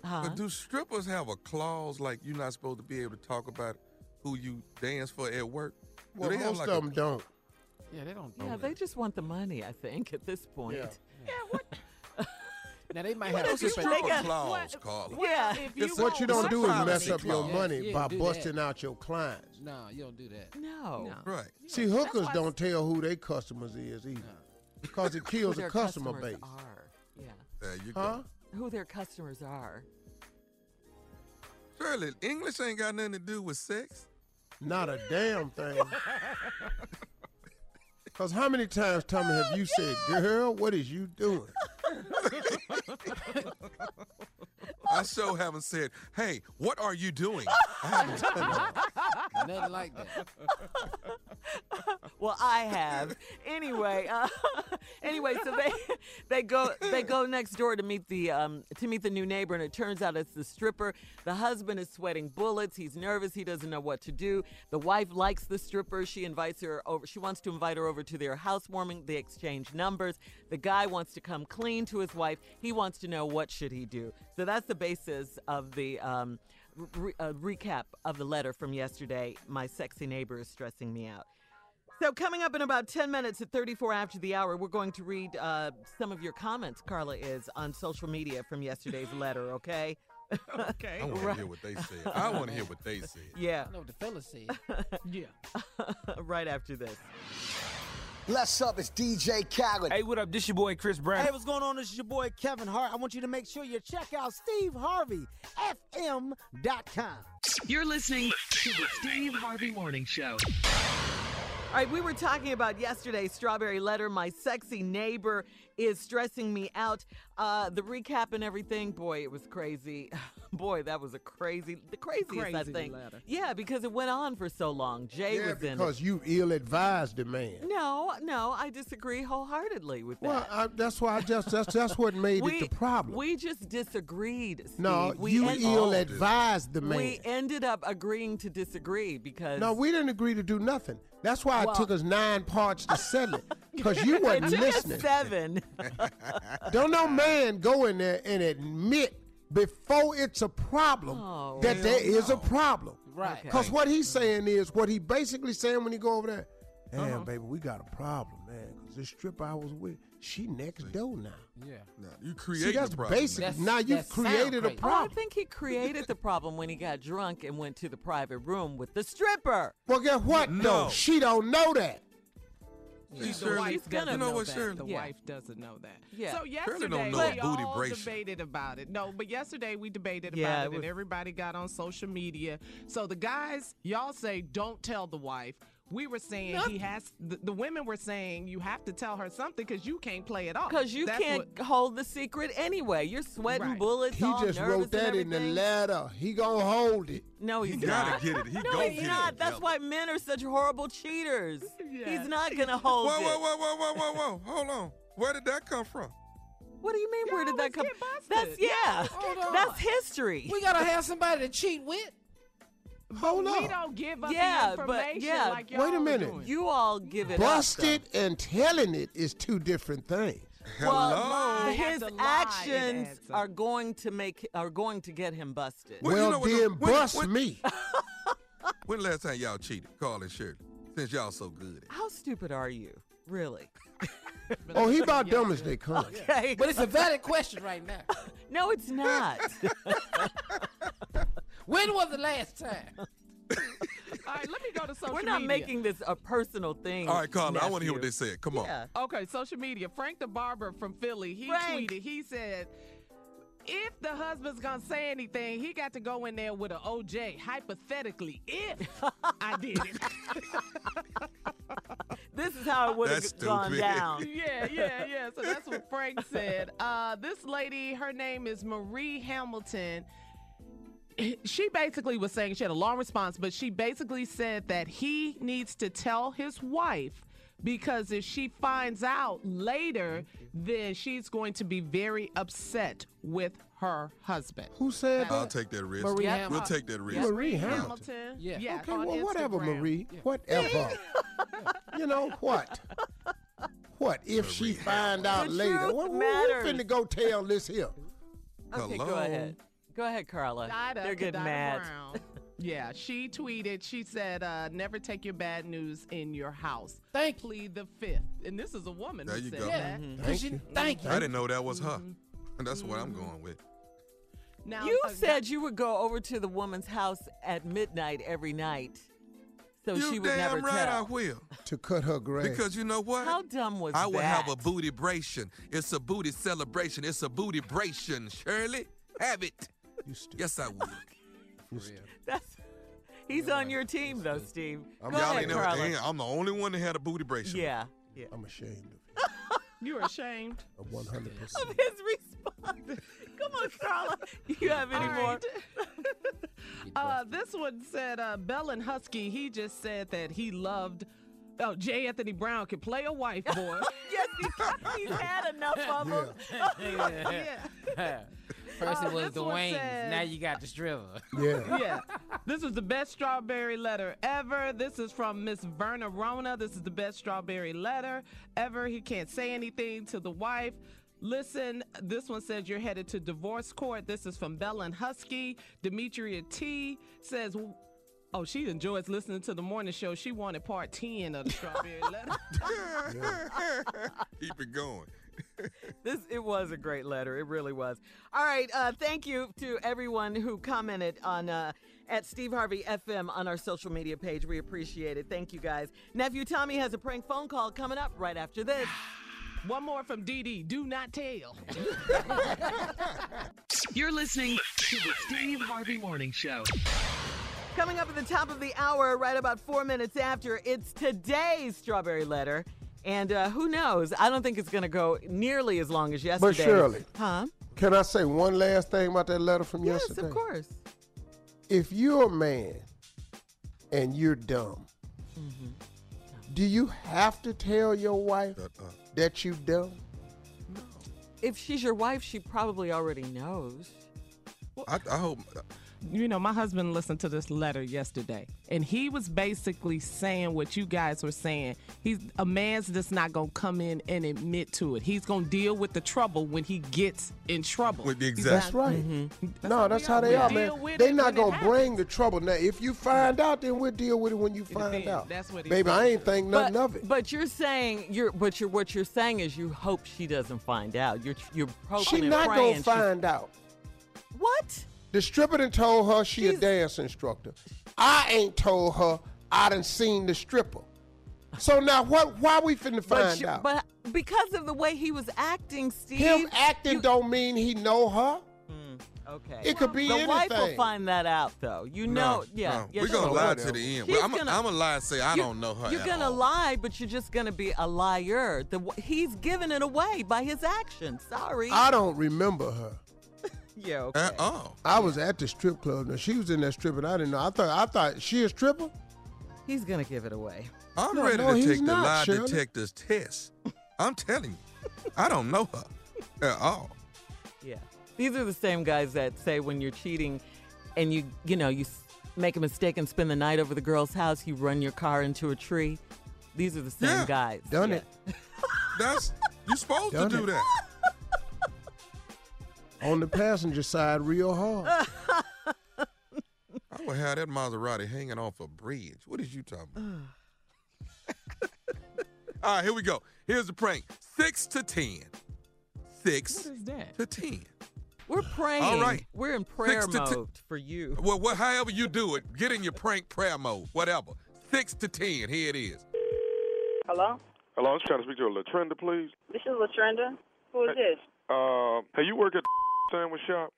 Huh? But do strippers have a clause like you're not supposed to be able to talk about who you dance for at work? Well, most of them don't. Yeah, they don't. Yeah, they just want the money, I think, at this point. Yeah what? Now, they might have a clause, Carla. Yeah. What you don't do is mess up your money by busting out your clients. No, you don't do that. No. Right. See, hookers don't tell who their customers is either because it kills the customer base. Yeah. There you go. Who their customers are. Surely, English ain't got nothing to do with sex. Not a damn thing. Because how many times, Tommy, have you said, girl, what is you doing? I sure haven't said, hey, what are you doing? I haven't done nothing like that. Well, I have. Anyway, so they go next door to meet the new neighbor, and it turns out it's the stripper. The husband is sweating bullets. He's nervous. He doesn't know what to do. The wife likes the stripper. She invites her over. She wants to invite her over to their housewarming. They exchange numbers. The guy wants to come clean to his wife. He wants to know what should he do. So that's the basis of the recap of the letter from yesterday. My sexy neighbor is stressing me out. So coming up in about 10 minutes at 34 after the hour, we're going to read some of your comments, Carla, is on social media from yesterday's letter, okay? Okay. I want to hear what they said. Yeah. I know what the fellas said. Yeah. Right after this. What's up? It's DJ Khaled. Hey, what up? This your boy, Chris Brown. Hey, what's going on? This is your boy, Kevin Hart. I want you to make sure you check out SteveHarveyFM.com. You're listening to the Steve Harvey Morning Show. All right, we were talking about yesterday's Strawberry Letter. My sexy neighbor is stressing me out. The recap and everything, boy, it was crazy. boy, that was the craziest I think. Letter. Yeah, because it went on for so long. Jay was in it. Because you ill-advised the man. No, I disagree wholeheartedly with that. Well, that's what made it the problem. We just disagreed, Steve. No, ill-advised the man. We ended up agreeing to disagree because... No, we didn't agree to do nothing. That's why it took us 9 parts to settle it. Because you wasn't listening. It took us 7. Don't no man go in there and admit before it's a problem that there is a problem. Right. Because what he's saying is, what he basically saying when he go over there, damn, baby, we got a problem, man. Because this stripper I was with, she next door now. Yeah. Now, you created a problem. Now you've created a problem. I think he created the problem when he got drunk and went to the private room with the stripper. Well, guess what? No. She don't know that. Yeah. The wife doesn't know that. Yeah. So yesterday we all debated about it. No, but yesterday we debated about it, and everybody got on social media. So the guys, y'all say don't tell the wife. We were saying he has. The women were saying you have to tell her something because you can't play it off. Because you can't hold the secret anyway. You're sweating bullets. He all just wrote that in the letter. He gonna hold it. No, he's not. He gotta get it. He's not. That's why men are such horrible cheaters. Yeah. He's not gonna hold it. Whoa! Hold on. Where did that come from? What do you mean? Where did that come from? That's history. We gotta have somebody to cheat with. Hold on. We don't give up the information like y'all. Wait a minute. Doing. You all give it busted up, and telling it is 2 different things. Hello. Well, his actions are going to get him busted. Well, then bust me. When last time y'all cheated, Carl and Shirley? Since y'all so good at it. How stupid are you? Really? He about dumb as they come. Okay. But it's a valid question right now. No, it's not. When was the last time? All right, let me go to social media. We're not making this a personal thing. All right, Carla, I want to hear what they said. Come on. Okay, social media. Frank the Barber from Philly, he tweeted, he said, if the husband's going to say anything, he got to go in there with an OJ, hypothetically, if I did it. This is how it would have gone down. Yeah. So that's what Frank said. This lady, her name is Marie Hamilton. She basically was saying, she had a long response, but she basically said that he needs to tell his wife because if she finds out later, then she's going to be very upset with her husband. Who said that? I'll take that risk. We'll take that risk. Marie Hamilton. Yeah. Okay, well, whatever, Marie. Yeah. Whatever. You know what? What if Marie she find out later? What are we finna go tell this here? Okay, hello? Go ahead, Carla. They're getting mad. Yeah, she tweeted, she said, never take your bad news in your house. Plead the fifth. And this is a woman who said that. Mm-hmm. Thank you. I didn't know that was her. Mm-hmm. And that's what I'm going with. Now, you said you would go over to the woman's house at midnight every night. So you she would never tell. You damn right I will. To cut her grass. Because you know what? How dumb was that? I would have a booty bration. It's a booty celebration. It's a booty bration, Shirley. Have it. Yes, I would. He's on your team, though, Steve. I'm the only one that had a booty brace. Yeah. I'm ashamed of him. You're ashamed? 100%. Of his response. Come on, Carla. You have any more? This one said, Bellin Husky, he just said that he loved... Oh, J. Anthony Brown can play a wife, boy. Yes, he can. He's had enough of them. Yeah. First it was the Waynes. Now you got the stripper. Yeah. This was the best strawberry letter ever. This is from Miss Verna Rona. This is the best strawberry letter ever. He can't say anything to the wife. Listen, this one says you're headed to divorce court. This is from Bella and Husky. Demetria T. says... Oh, she enjoys listening to the morning show. She wanted part 10 of the strawberry letter. Keep it going. It was a great letter. It really was. All right. Thank you to everyone who commented on at Steve Harvey FM on our social media page. We appreciate it. Thank you, guys. Nephew Tommy has a prank phone call coming up right after this. One more from DD. Do not tell. You're listening to the Steve Harvey Morning Show. Coming up at the top of the hour, right about 4 minutes after, it's today's Strawberry Letter. And who knows? I don't think it's going to go nearly as long as yesterday. But surely. Huh? Can I say one last thing about that letter from yesterday? Yes, of course. If you're a man and you're dumb, mm-hmm. do you have to tell your wife that you dumb? No. If she's your wife, she probably already knows. Well, I hope. You know, my husband listened to this letter yesterday, and he was basically saying what you guys were saying. A man's just not going to come in and admit to it. He's going to deal with the trouble when he gets in trouble. Exactly. That's right. Mm-hmm. That's how they are, man. They're not going to bring the trouble. Now, if you find out, then we'll deal with it when you find out. That's what Baby, I ain't think nothing of it. But you're saying, what you're saying is you hope she doesn't find out. You're hoping she's not going to find out. What? The stripper done told her she's a dance instructor. I ain't told her I done seen the stripper. So now why we finna find out? But because of the way he was acting, Steve. Him acting don't mean he know her. Okay. It could be anything. The wife will find that out, though. We're going to lie to the end. I'm going to lie and say I don't know her. You're going to lie, but you're just going to be a liar. He's giving it away by his actions. Sorry. I don't remember her. Yeah, okay. At all. I was at the strip club. Now she was in that strip, and I didn't know. I thought she a stripper. He's gonna give it away. I'm ready to take the lie detector's test. I'm telling you, I don't know her at all. Yeah, these are the same guys that say when you're cheating, and you make a mistake and spend the night over the girl's house, you run your car into a tree. These are the same guys. Done it. That's you're supposed to do that. On the passenger side, real hard. I would have that Maserati hanging off a bridge. What is you talking about? All right, here we go. Here's the prank. 6 to 10. What is that? To 10. We're praying. All right. We're in prayer mode for you. Well, however you do it, get in your prank prayer mode, whatever. 6 to 10. Here it is. Hello? Hello, I was trying to speak to Latrenda, please. This is Latrenda. Who is this? Hey, you work at sandwich shop?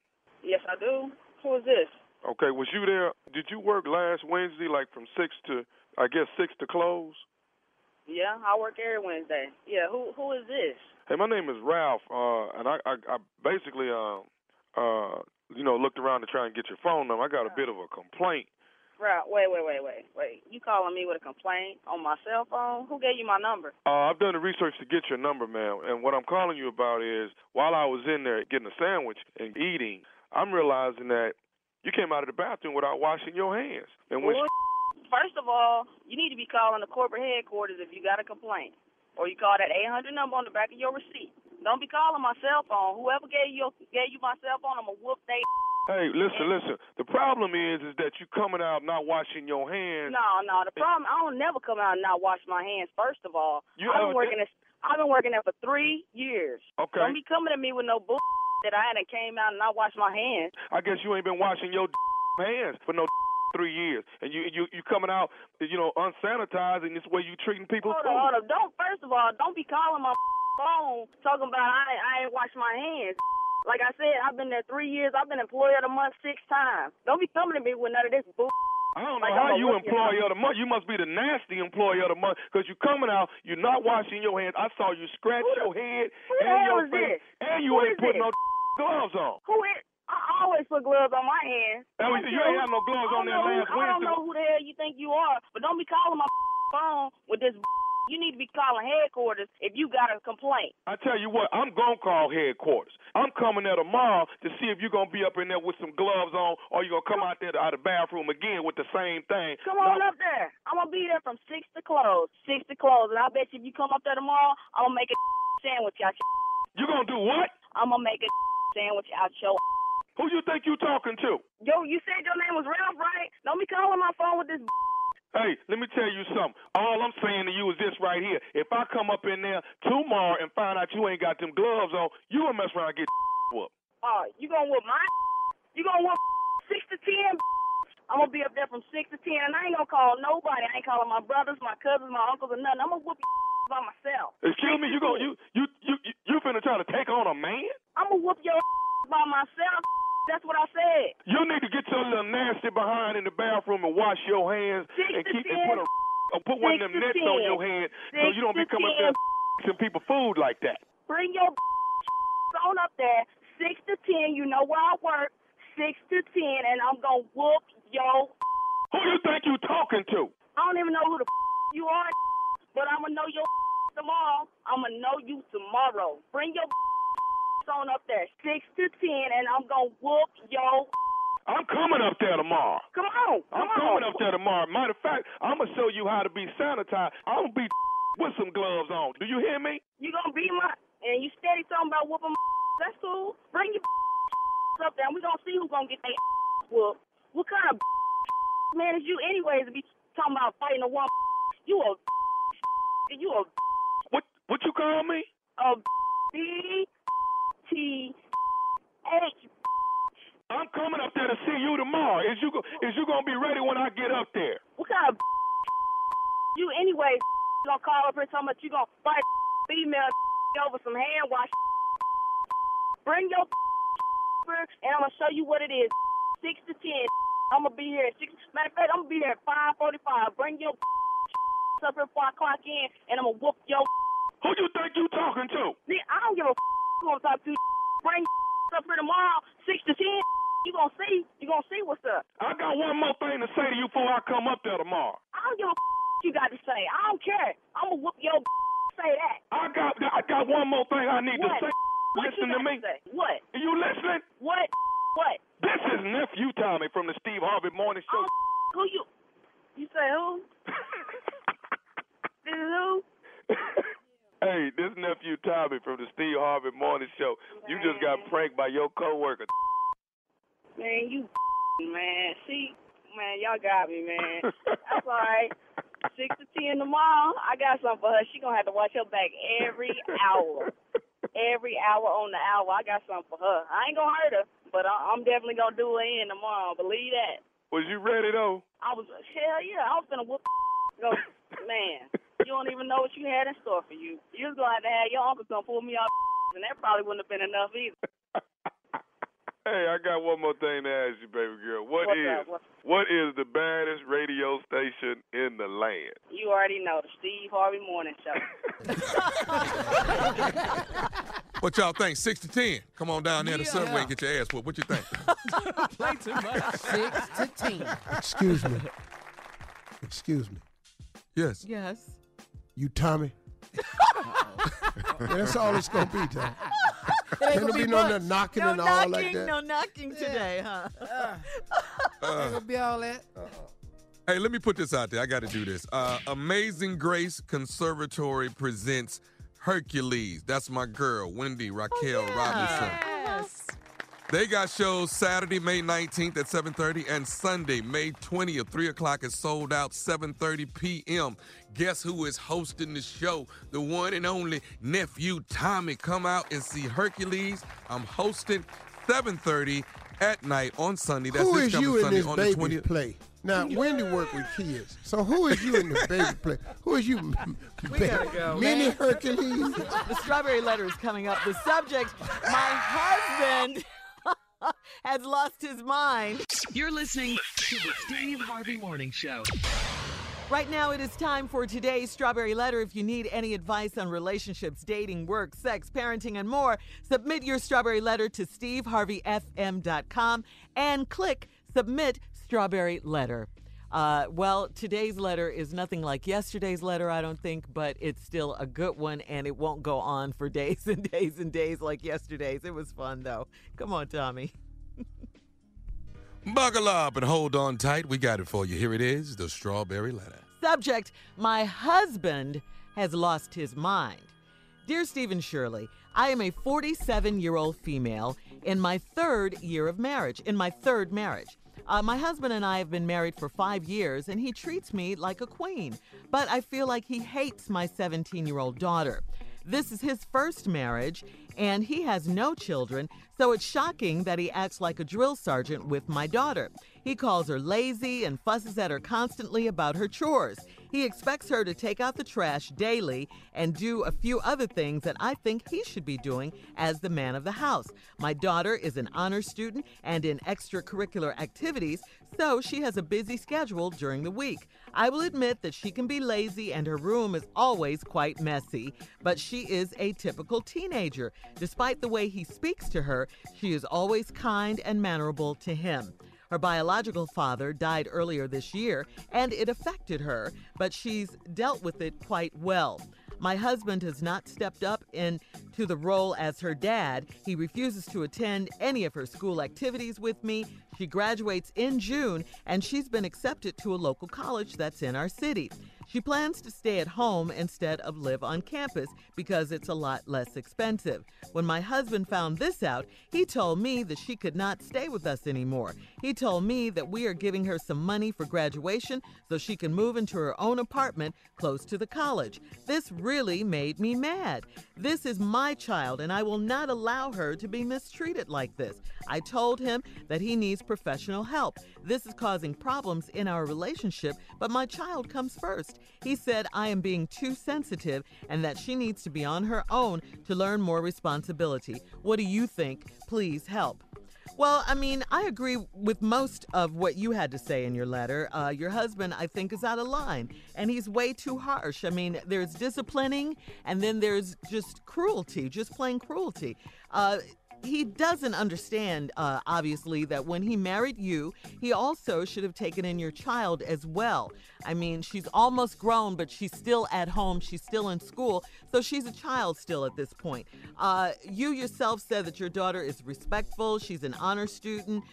Yes, I do. Who is this? Okay, was you there? Did you work last Wednesday, like from 6 to close? Yeah, I work every Wednesday. Yeah, who is this? Hey, my name is Ralph, and I basically, looked around to try and get your phone number. I got a bit of a complaint. Ralph, wait. You calling me with a complaint on my cell phone? Who gave you my number? I've done the research to get your number, ma'am, and what I'm calling you about is while I was in there getting a sandwich and eating, I'm realizing that you came out of the bathroom without washing your hands. And first of all, you need to be calling the corporate headquarters if you got a complaint, or you call that 800 number on the back of your receipt. Don't be calling my cell phone. Whoever gave you my cell phone, I'm going to whoop they. Hey, listen. The problem is that you coming out not washing your hands. No. The problem, I don't never come out and not wash my hands. First of all, I've been working there for 3 years. Okay. Don't be coming at me with no bull that I hadn't came out and not washed my hands. I guess you ain't been washing your hands for no 3 years, and you coming out, unsanitized, and this way you treating people. Hold on. First of all, don't be calling my phone talking about I ain't washed my hands. Like I said, I've been there 3 years. I've been employee of the month 6 times. Don't be coming to me with none of this bull. I don't know how you employee of the month. You must be the nasty employee of the month because you coming out, you're not washing your hands. I saw you scratch your head and your face, and you ain't putting no gloves on. Who is? I always put gloves on my hands. You ain't have no gloves on there last Wednesday. I don't know who the hell you think you are, but don't be calling my phone with this. You need to be calling headquarters if you got a complaint. I tell you what, I'm going to call headquarters. I'm coming there tomorrow to see if you're going to be up in there with some gloves on or you're going to come out there out of the bathroom again with the same thing. Come on up there. I'm going to be there from 6 to close. And I bet you if you come up there tomorrow, I'm going to make a sandwich out your You going to do what? I'm going to make a sandwich out your Who you think you talking to? Yo, you said your name was Ralph, right? Don't be calling my phone with this Hey, let me tell you something. All I'm saying to you is this right here. If I come up in there tomorrow and find out you ain't got them gloves on, you gonna mess around and get whooped. You gonna whoop my You gonna whoop 6 to 10? I'm gonna be up there from 6 to 10, and I ain't gonna call nobody. I ain't calling my brothers, my cousins, my uncles, or nothing. I'm gonna whoop your by myself. Excuse me, you finna try to take on a man? I'm gonna whoop your by myself. That's what I said. You need to get your little nasty behind in the bathroom and wash your hands and put one of them nets on your head so you don't be coming up there and some people food like that. Bring your on up there 6 to 10. You know where I work. 6 to 10, and I'm gonna whoop your. Who you think you talking to? I don't even know who the you are, but I'm gonna know your tomorrow. I'm gonna know you tomorrow. Bring your on up there, 6 to 10, and I'm gonna whoop your. I'm coming up there tomorrow. Come on. Come I'm coming on. Up there tomorrow. Matter of fact, I'm going to show you how to be sanitized. I'm going to be with some gloves on. Do you hear me? You're going to be my... And you steady talking about whooping my... That's cool. Bring your up there, and we're going to see who's going to get their whooped. What kind of man is you anyways to be talking about fighting a woman? You a... You a... What you call me? A... B-T-H... I'm coming up there to see you tomorrow. Is you gonna be ready when I get up there? What kind of you anyway? Gonna call up here talking about you gonna fight female over some hand wash? Bring your and I'm gonna show you what it is. 6 to 10. I'm gonna be here at 6. Matter of fact, I'm gonna be there at 5:45. Bring your up here before I clock in, and I'm gonna whoop your. Who you think you talking to? I don't give a who I'm talking to. Bring up here tomorrow, 6 to 10. You gonna see what's up. I got one more thing to say to you before I come up there tomorrow. I don't give a you got to say. I don't care. I'm gonna whoop your say that. I got one more thing I need to say. What listen to me. To what? Are you listening? What? This is Nephew Tommy from the Steve Harvey Morning Show. Who you? You say who? This is who? Hey, this is Nephew Tommy from the Steve Harvey Morning Show. Man. You just got pranked by your coworker. Man, you man. See, man, y'all got me, man. That's all right. 6 to 10 tomorrow, I got something for her. She gonna have to watch her back every hour. Every hour on the hour, I got something for her. I ain't gonna hurt her, but I'm definitely gonna do her in tomorrow. Believe that. Was you ready, though? I was, hell yeah. I was gonna whoop go, man, you don't even know what you had in store for you. You was gonna have to have your uncle come pull me off, and that probably wouldn't have been enough either. Hey, I got one more thing to ask you, baby girl. What is the baddest radio station in the land? You already know, the Steve Harvey Morning Show. What y'all think? 6 to 10. Come on down there to Subway and get your ass whooped. What you think? Play too much. 6 to 10. Excuse me. Yes. Yes. You Tommy? Yeah, that's all it's going to be, Tommy. There'll be no knocking and all like that. No knocking today, huh? It'll be all that. Hey, let me put this out there. I got to do this. Amazing Grace Conservatory presents Hercules. That's my girl, Wendy Raquel Robinson. Yes. They got shows Saturday, May 19th at 7:30 and Sunday, May 20th, 3 o'clock is sold out, 7:30 p.m. Guess who is hosting the show? The one and only Nephew Tommy. Come out and see Hercules. I'm hosting 7:30 at night on Sunday. That's who is you Sunday in this baby 20th. Play? Now, Wendy worked with kids, so who is you in the baby play? Who is you? We gotta go. Mini man. Hercules. The Strawberry Letter is coming up. The subject, my husband... has lost his mind. You're listening to the Steve Harvey Morning Show. Right now it is time for today's Strawberry Letter. If you need any advice on relationships, dating, work, sex, parenting, and more, submit your Strawberry Letter to steveharveyfm.com and click Submit Strawberry Letter. Well, today's letter is nothing like yesterday's letter, I don't think, but it's still a good one, and it won't go on for days and days and days like yesterday's. It was fun, though. Come on, Tommy. Buckle up and hold on tight. We got it for you. Here it is, the Strawberry Letter. Subject, my husband has lost his mind. Dear Stephen Shirley, I am a 47-year-old female in my third marriage. My husband and I have been married for 5 years, and he treats me like a queen. But I feel like he hates my 17-year-old daughter. This is his first marriage, and he has no children, so it's shocking that he acts like a drill sergeant with my daughter. He calls her lazy and fusses at her constantly about her chores. He expects her to take out the trash daily and do a few other things that I think he should be doing as the man of the house. My daughter is an honor student and in extracurricular activities, so she has a busy schedule during the week. I will admit that she can be lazy and her room is always quite messy, but she is a typical teenager. Despite the way he speaks to her, her, she is always kind and mannerable to him. Her biological father died earlier this year, and it affected her, but she's dealt with it quite well. My husband has not stepped up into the role as her dad. He refuses to attend any of her school activities with me. She graduates in June, and she's been accepted to a local college that's in our city. She plans to stay at home instead of live on campus because it's a lot less expensive. When my husband found this out, he told me that she could not stay with us anymore. He told me that we are giving her some money for graduation so she can move into her own apartment close to the college. This really made me mad. This is my child, and I will not allow her to be mistreated like this. I told him that he needs professional help. This is causing problems in our relationship, but my child comes first. He said I am being too sensitive and that she needs to be on her own to learn more responsibility. What do you think? Please help. Well, I mean, I agree with most of what you had to say in your letter. Your husband, I think, is out of line, and he's way too harsh. I mean, there's disciplining, and then there's just cruelty, just plain cruelty. He doesn't understand, obviously, that when he married you, he also should have taken in your child as well. I mean, she's almost grown, but she's still at home. She's still in school. So she's a child still at this point. You yourself said that your daughter is respectful. She's an honor student.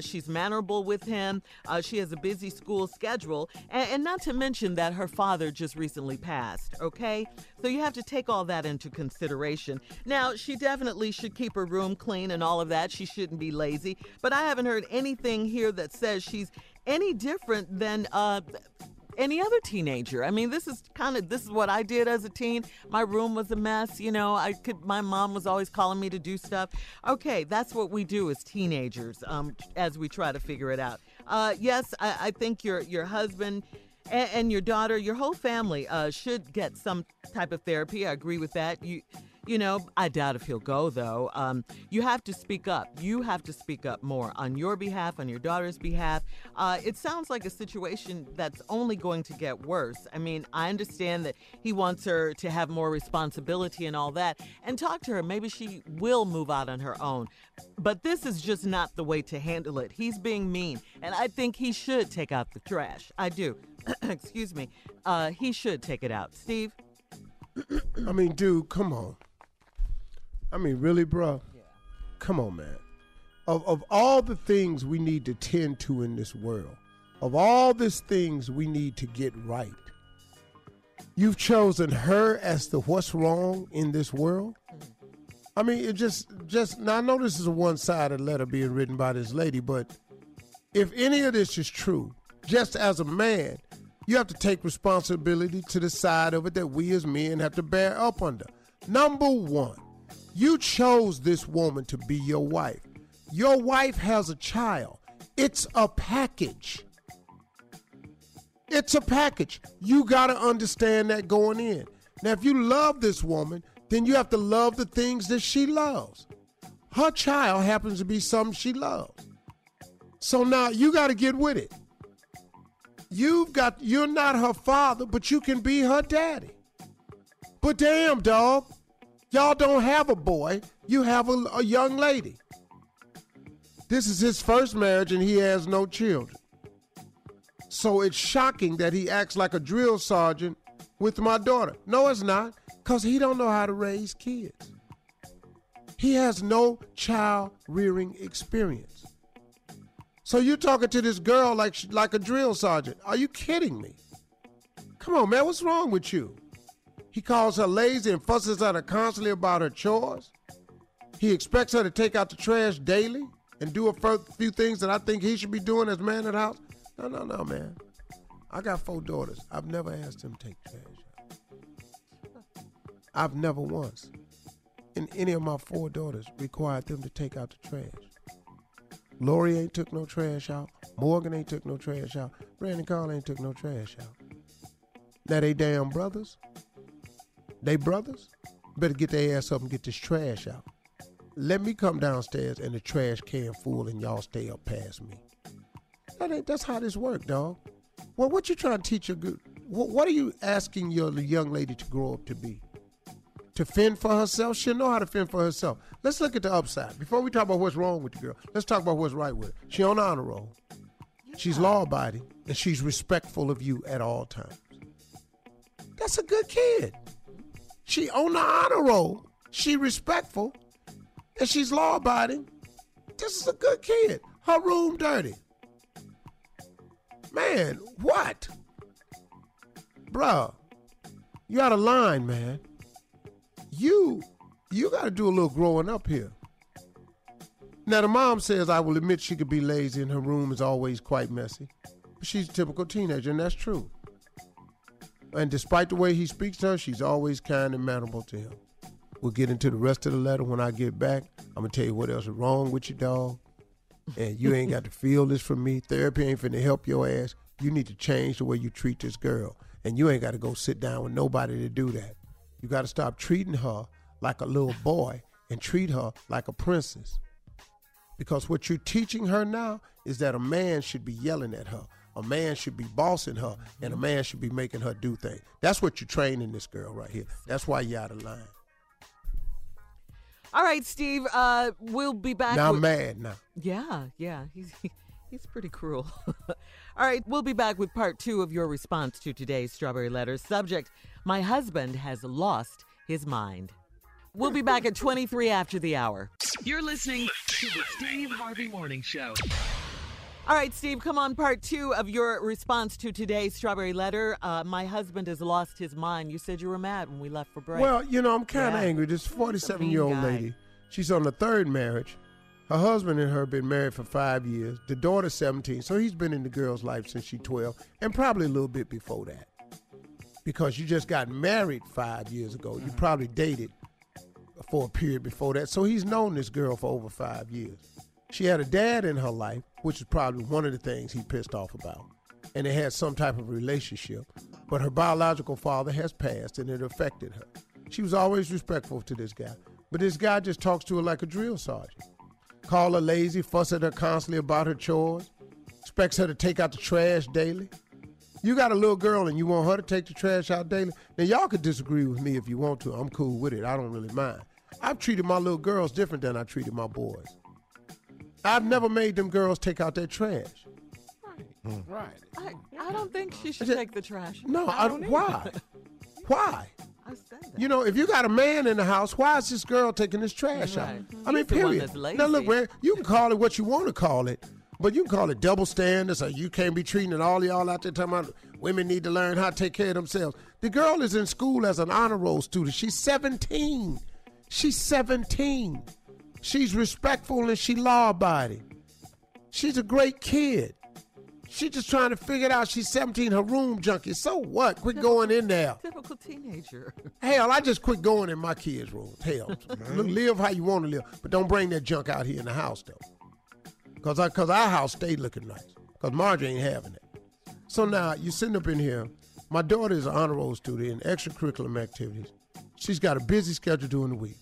She's mannerable with him. She has a busy school schedule. And not to mention that her father just recently passed, okay? So you have to take all that into consideration. Now, she definitely should keep her room clean and all of that. She shouldn't be lazy. But I haven't heard anything here that says she's any different than any other teenager. I mean, this is what I did as a teen. My room was a mess. You know, my mom was always calling me to do stuff. Okay, that's what we do as teenagers as we try to figure it out. Yes, I think your husband and your daughter, your whole family should get some type of therapy. I agree with that. You know, I doubt if he'll go, though. You have to speak up. You have to speak up more on your behalf, on your daughter's behalf. It sounds like a situation that's only going to get worse. I mean, I understand that he wants her to have more responsibility and all that. And talk to her. Maybe she will move out on her own. But this is just not the way to handle it. He's being mean. And I think he should take out the trash. I do. Excuse me. He should take it out. Steve? I mean, dude, come on. I mean, really, bro? Yeah. Come on, man. Of all the things we need to tend to in this world, of all these things we need to get right, you've chosen her as to what's wrong in this world? I mean, it just now I know this is a one-sided letter being written by this lady, but if any of this is true, just as a man, you have to take responsibility to the side of it that we as men have to bear up under. Number one, you chose this woman to be your wife. Your wife has a child. It's a package. It's a package. You got to understand that going in. Now, if you love this woman, then you have to love the things that she loves. Her child happens to be something she loves. So now you got to get with it. You're not her father, but you can be her daddy. But damn, dog. Y'all don't have a boy. You have a young lady. This is his first marriage, and he has no children. So it's shocking that he acts like a drill sergeant with my daughter. No, it's not, because he don't know how to raise kids. He has no child-rearing experience. So you're talking to this girl like a drill sergeant. Are you kidding me? Come on, man. What's wrong with you? He calls her lazy and fusses at her constantly about her chores. He expects her to take out the trash daily and do a few things that I think he should be doing as man of the house. No, man. I got 4 daughters. I've never asked him to take trash out. I've never once, in any of my 4 daughters, required them to take out the trash. Lori ain't took no trash out. Morgan ain't took no trash out. Brandon Carl ain't took no trash out. Now they damn brothers. They brothers better get their ass up and get this trash out. Let me come downstairs and the trash can full and y'all stay up past me. That's how this work, dog. Well, what you trying to teach your good? What are you asking your young lady to grow up to be? to fend for herself, she'll know how to fend for herself. Let's look at the upside. Before we talk about what's wrong with the girl, let's talk about what's right with her. She's on the honor roll. She's law-abiding, and she's respectful of you at all times. That's a good kid. She on the honor roll. She respectful, and she's law-abiding. This is a good kid. Her room dirty. Man, what? Bruh, you out of line, man. You got to do a little growing up here. Now, the mom says, I will admit she could be lazy and her room is always quite messy. But she's a typical teenager, and that's true. And despite the way he speaks to her, she's always kind and mannerable to him. We'll get into the rest of the letter when I get back. I'm going to tell you what else is wrong with your dog. And you ain't got to feel this from me. Therapy ain't finna help your ass. You need to change the way you treat this girl. And you ain't got to go sit down with nobody to do that. You got to stop treating her like a little boy and treat her like a princess. Because what you're teaching her now is that a man should be yelling at her. A man should be bossing her. And a man should be making her do things. That's what you're training this girl right here. That's why you're out of line. All right, Steve, we'll be back. Now I'm mad now. Yeah. He's pretty cruel. All right, we'll be back with part two of your response to today's Strawberry Letter. Subject, my husband has lost his mind. We'll be back at 23 after the hour. You're listening to the Steve Harvey Morning Show. All right, Steve, come on, part two of your response to today's Strawberry Letter. My husband has lost his mind. You said you were mad when we left for break. Well, you know, I'm kind of angry. This 47-year-old lady, she's on the third marriage. Her husband and her have been married for 5 years. The daughter's 17, so he's been in the girl's life since she's 12, and probably a little bit before that. Because you just got married 5 years ago. You probably dated for a period before that. So he's known this girl for over 5 years. She had a dad in her life, which is probably one of the things he pissed off about. And they had some type of relationship. But her biological father has passed, and it affected her. She was always respectful to this guy. But this guy just talks to her like a drill sergeant. Call her lazy, fuss at her constantly about her chores, expects her to take out the trash daily. You got a little girl and you want her to take the trash out daily? Now, y'all could disagree with me if you want to. I'm cool with it. I don't really mind. I've treated my little girls different than I treated my boys. I've never made them girls take out their trash. Right. I don't think she should take the trash. No, I don't. Why? Why? I said that. You know, if you got a man in the house, why is this girl taking this trash out? Mm-hmm. I mean, period. Now, look, man, you can call it what you want to call it, but you can call it double standards or you can't be treating it all y'all out there talking about women need to learn how to take care of themselves. The girl is in school as an honor roll student. She's 17. She's respectful and she law-abiding. She's a great kid. She's just trying to figure it out. She's 17. Her room junkie. So what? Quit going in there. Typical teenager. Hell, I just quit going in my kids' rooms. Hell, live how you want to live, but don't bring that junk out here in the house, though. Because our house stayed looking nice. Because Marjorie ain't having it. So now, you're sitting up in here. My daughter is an honor roll student in extracurricular activities. She's got a busy schedule during the week.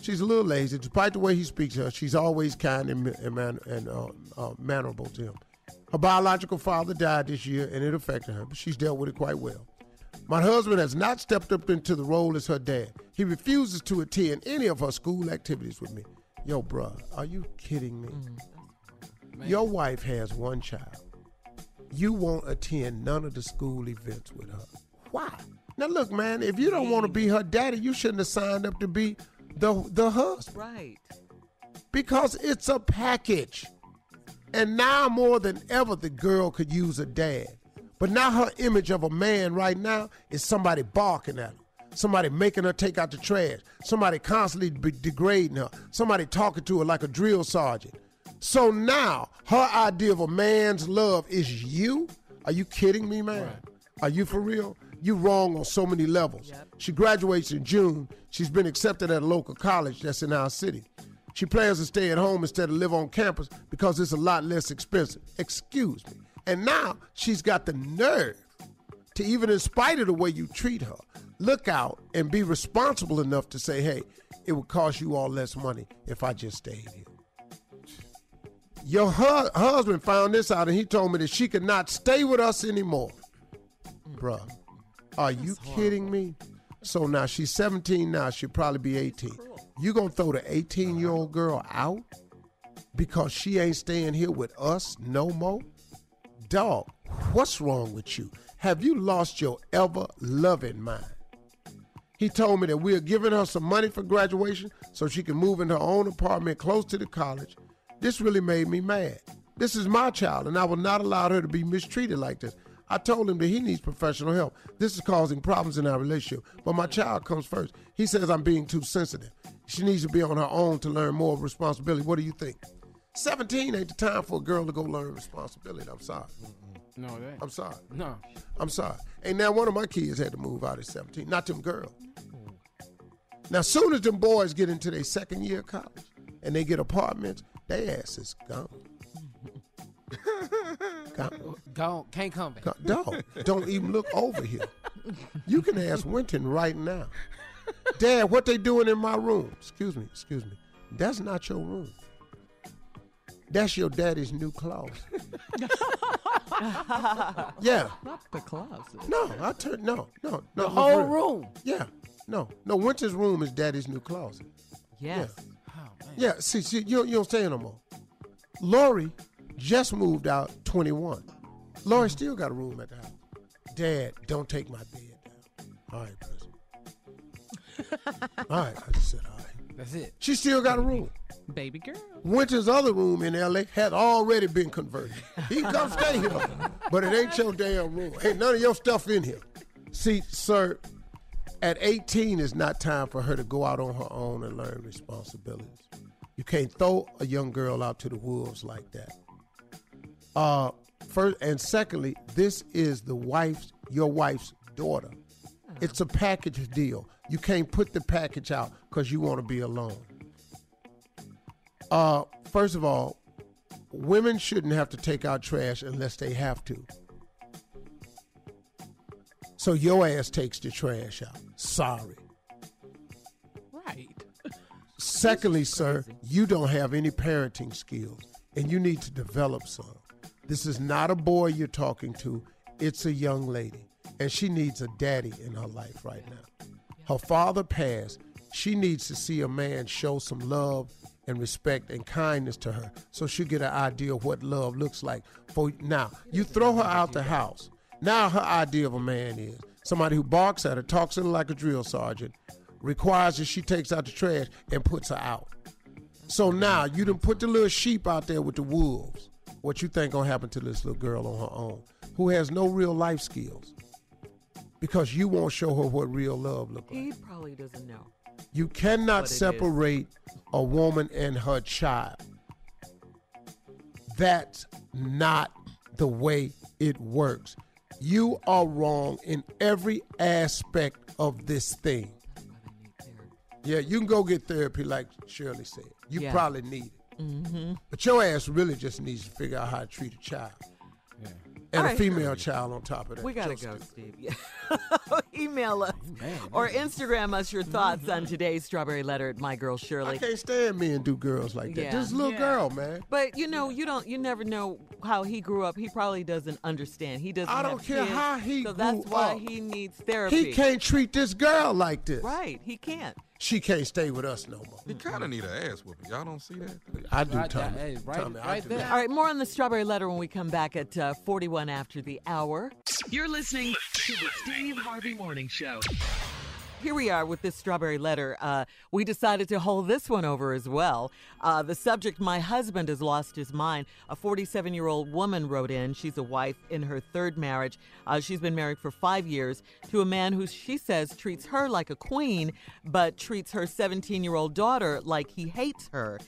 She's a little lazy. Despite the way he speaks to her, she's always kind and mannerable to him. Her biological father died this year, and it affected her, but she's dealt with it quite well. My husband has not stepped up into the role as her dad. He refuses to attend any of her school activities with me. Yo, bruh, are you kidding me? Mm-hmm. Your wife has one child. You won't attend none of the school events with her. Why? Now, look, man, if you don't want to be her daddy, you shouldn't have signed up to be the husband. Right. Because it's a package. And now more than ever, the girl could use a dad. But now her image of a man right now is somebody barking at her, somebody making her take out the trash, somebody constantly degrading her, somebody talking to her like a drill sergeant. So now her idea of a man's love is you? Are you kidding me, man? Right. Are you for real? You wrong on so many levels. Yep. She graduates in June. She's been accepted at a local college that's in our city. She plans to stay at home instead of live on campus because it's a lot less expensive. Excuse me. And now she's got the nerve to, even in spite of the way you treat her, look out and be responsible enough to say, hey, it would cost you all less money if I just stayed here. Your husband found this out, and he told me that she could not stay with us anymore. Bruh, are you kidding me? So now she's 17 now. She'll probably be 18. You going to throw the 18-year-old girl out because she ain't staying here with us no more? Dog, what's wrong with you? Have you lost your ever-loving mind? He told me that we're giving her some money for graduation so she can move in her own apartment close to the college. This really made me mad. This is my child, and I will not allow her to be mistreated like this. I told him that he needs professional help. This is causing problems in our relationship, but my child comes first. He says I'm being too sensitive. She needs to be on her own to learn more responsibility. What do you think? 17 ain't the time for a girl to go learn responsibility. I'm sorry. No, it ain't. I'm sorry. No. I'm sorry. And now one of my kids had to move out at 17, not them girls. Now, soon as them boys get into their second year of college and they get apartments, their ass is gone. Can't come back. Dog, don't even look over here. You can ask Winton right now. Dad, what they doing in my room? Excuse me. That's not your room. That's your daddy's new closet. Yeah. Not the closet. No. The whole room. Yeah. No. Winton's room is daddy's new closet. Yes. Yeah. Oh, man. Yeah. See, you don't stay no more. Lori just moved out 21. Lori still got a room at the house. Dad, don't take my bed down. All right, president. All right, I just said all right. That's it. She still got a room. Baby girl. Winter's other room in L.A. had already been converted. He can come stay here, but it ain't your damn room. Ain't none of your stuff in here. See, sir, at 18, it's not time for her to go out on her own and learn responsibilities. You can't throw a young girl out to the wolves like that. First and secondly, this is your wife's daughter. It's a package deal. You can't put the package out because you want to be alone. First of all, women shouldn't have to take out trash unless they have to. So your ass takes the trash out. Sorry. Right. Secondly, sir, you don't have any parenting skills, and you need to develop some. This is not a boy you're talking to. It's a young lady, and she needs a daddy in her life right now. Her father passed. She needs to see a man show some love and respect and kindness to her so she'll get an idea of what love looks like. For now, you throw her out the house. Now her idea of a man is somebody who barks at her, talks to her like a drill sergeant, requires that she takes out the trash and puts her out. So now you done put the little sheep out there with the wolves. What you think gonna happen to this little girl on her own who has no real life skills because you won't show her what real love looks like. He probably doesn't know. You cannot separate a woman and her child. That's not the way it works. You are wrong in every aspect of this thing. Yeah, you can go get therapy like Shirley said. You probably need it. Mm-hmm. But your ass really just needs to figure out how to treat a child. Yeah. And a female child on top of that. We got to go, Steve. Yeah. Email us or Instagram us your thoughts on today's Strawberry Letter at My Girl Shirley. I can't stand men do girls like that. This little girl, man. But, you know, you never know how he grew up. He probably doesn't understand. He doesn't I don't care how he grew up. So that's why he needs therapy. He can't treat this girl like this. Right. He can't. She can't stay with us no more. You kind of need an ass whooping. Y'all don't see that? I do, Tommy. Hey, right there. All right, more on the Strawberry Letter when we come back at 41 after the hour. You're listening to the Steve Harvey Morning Show. Here we are with this Strawberry Letter. We decided to hold this one over as well. The subject, my husband has lost his mind. A 47-year-old woman wrote in. She's a wife in her third marriage. She's been married for 5 years to a man who she says treats her like a queen, but treats her 17-year-old daughter like he hates her.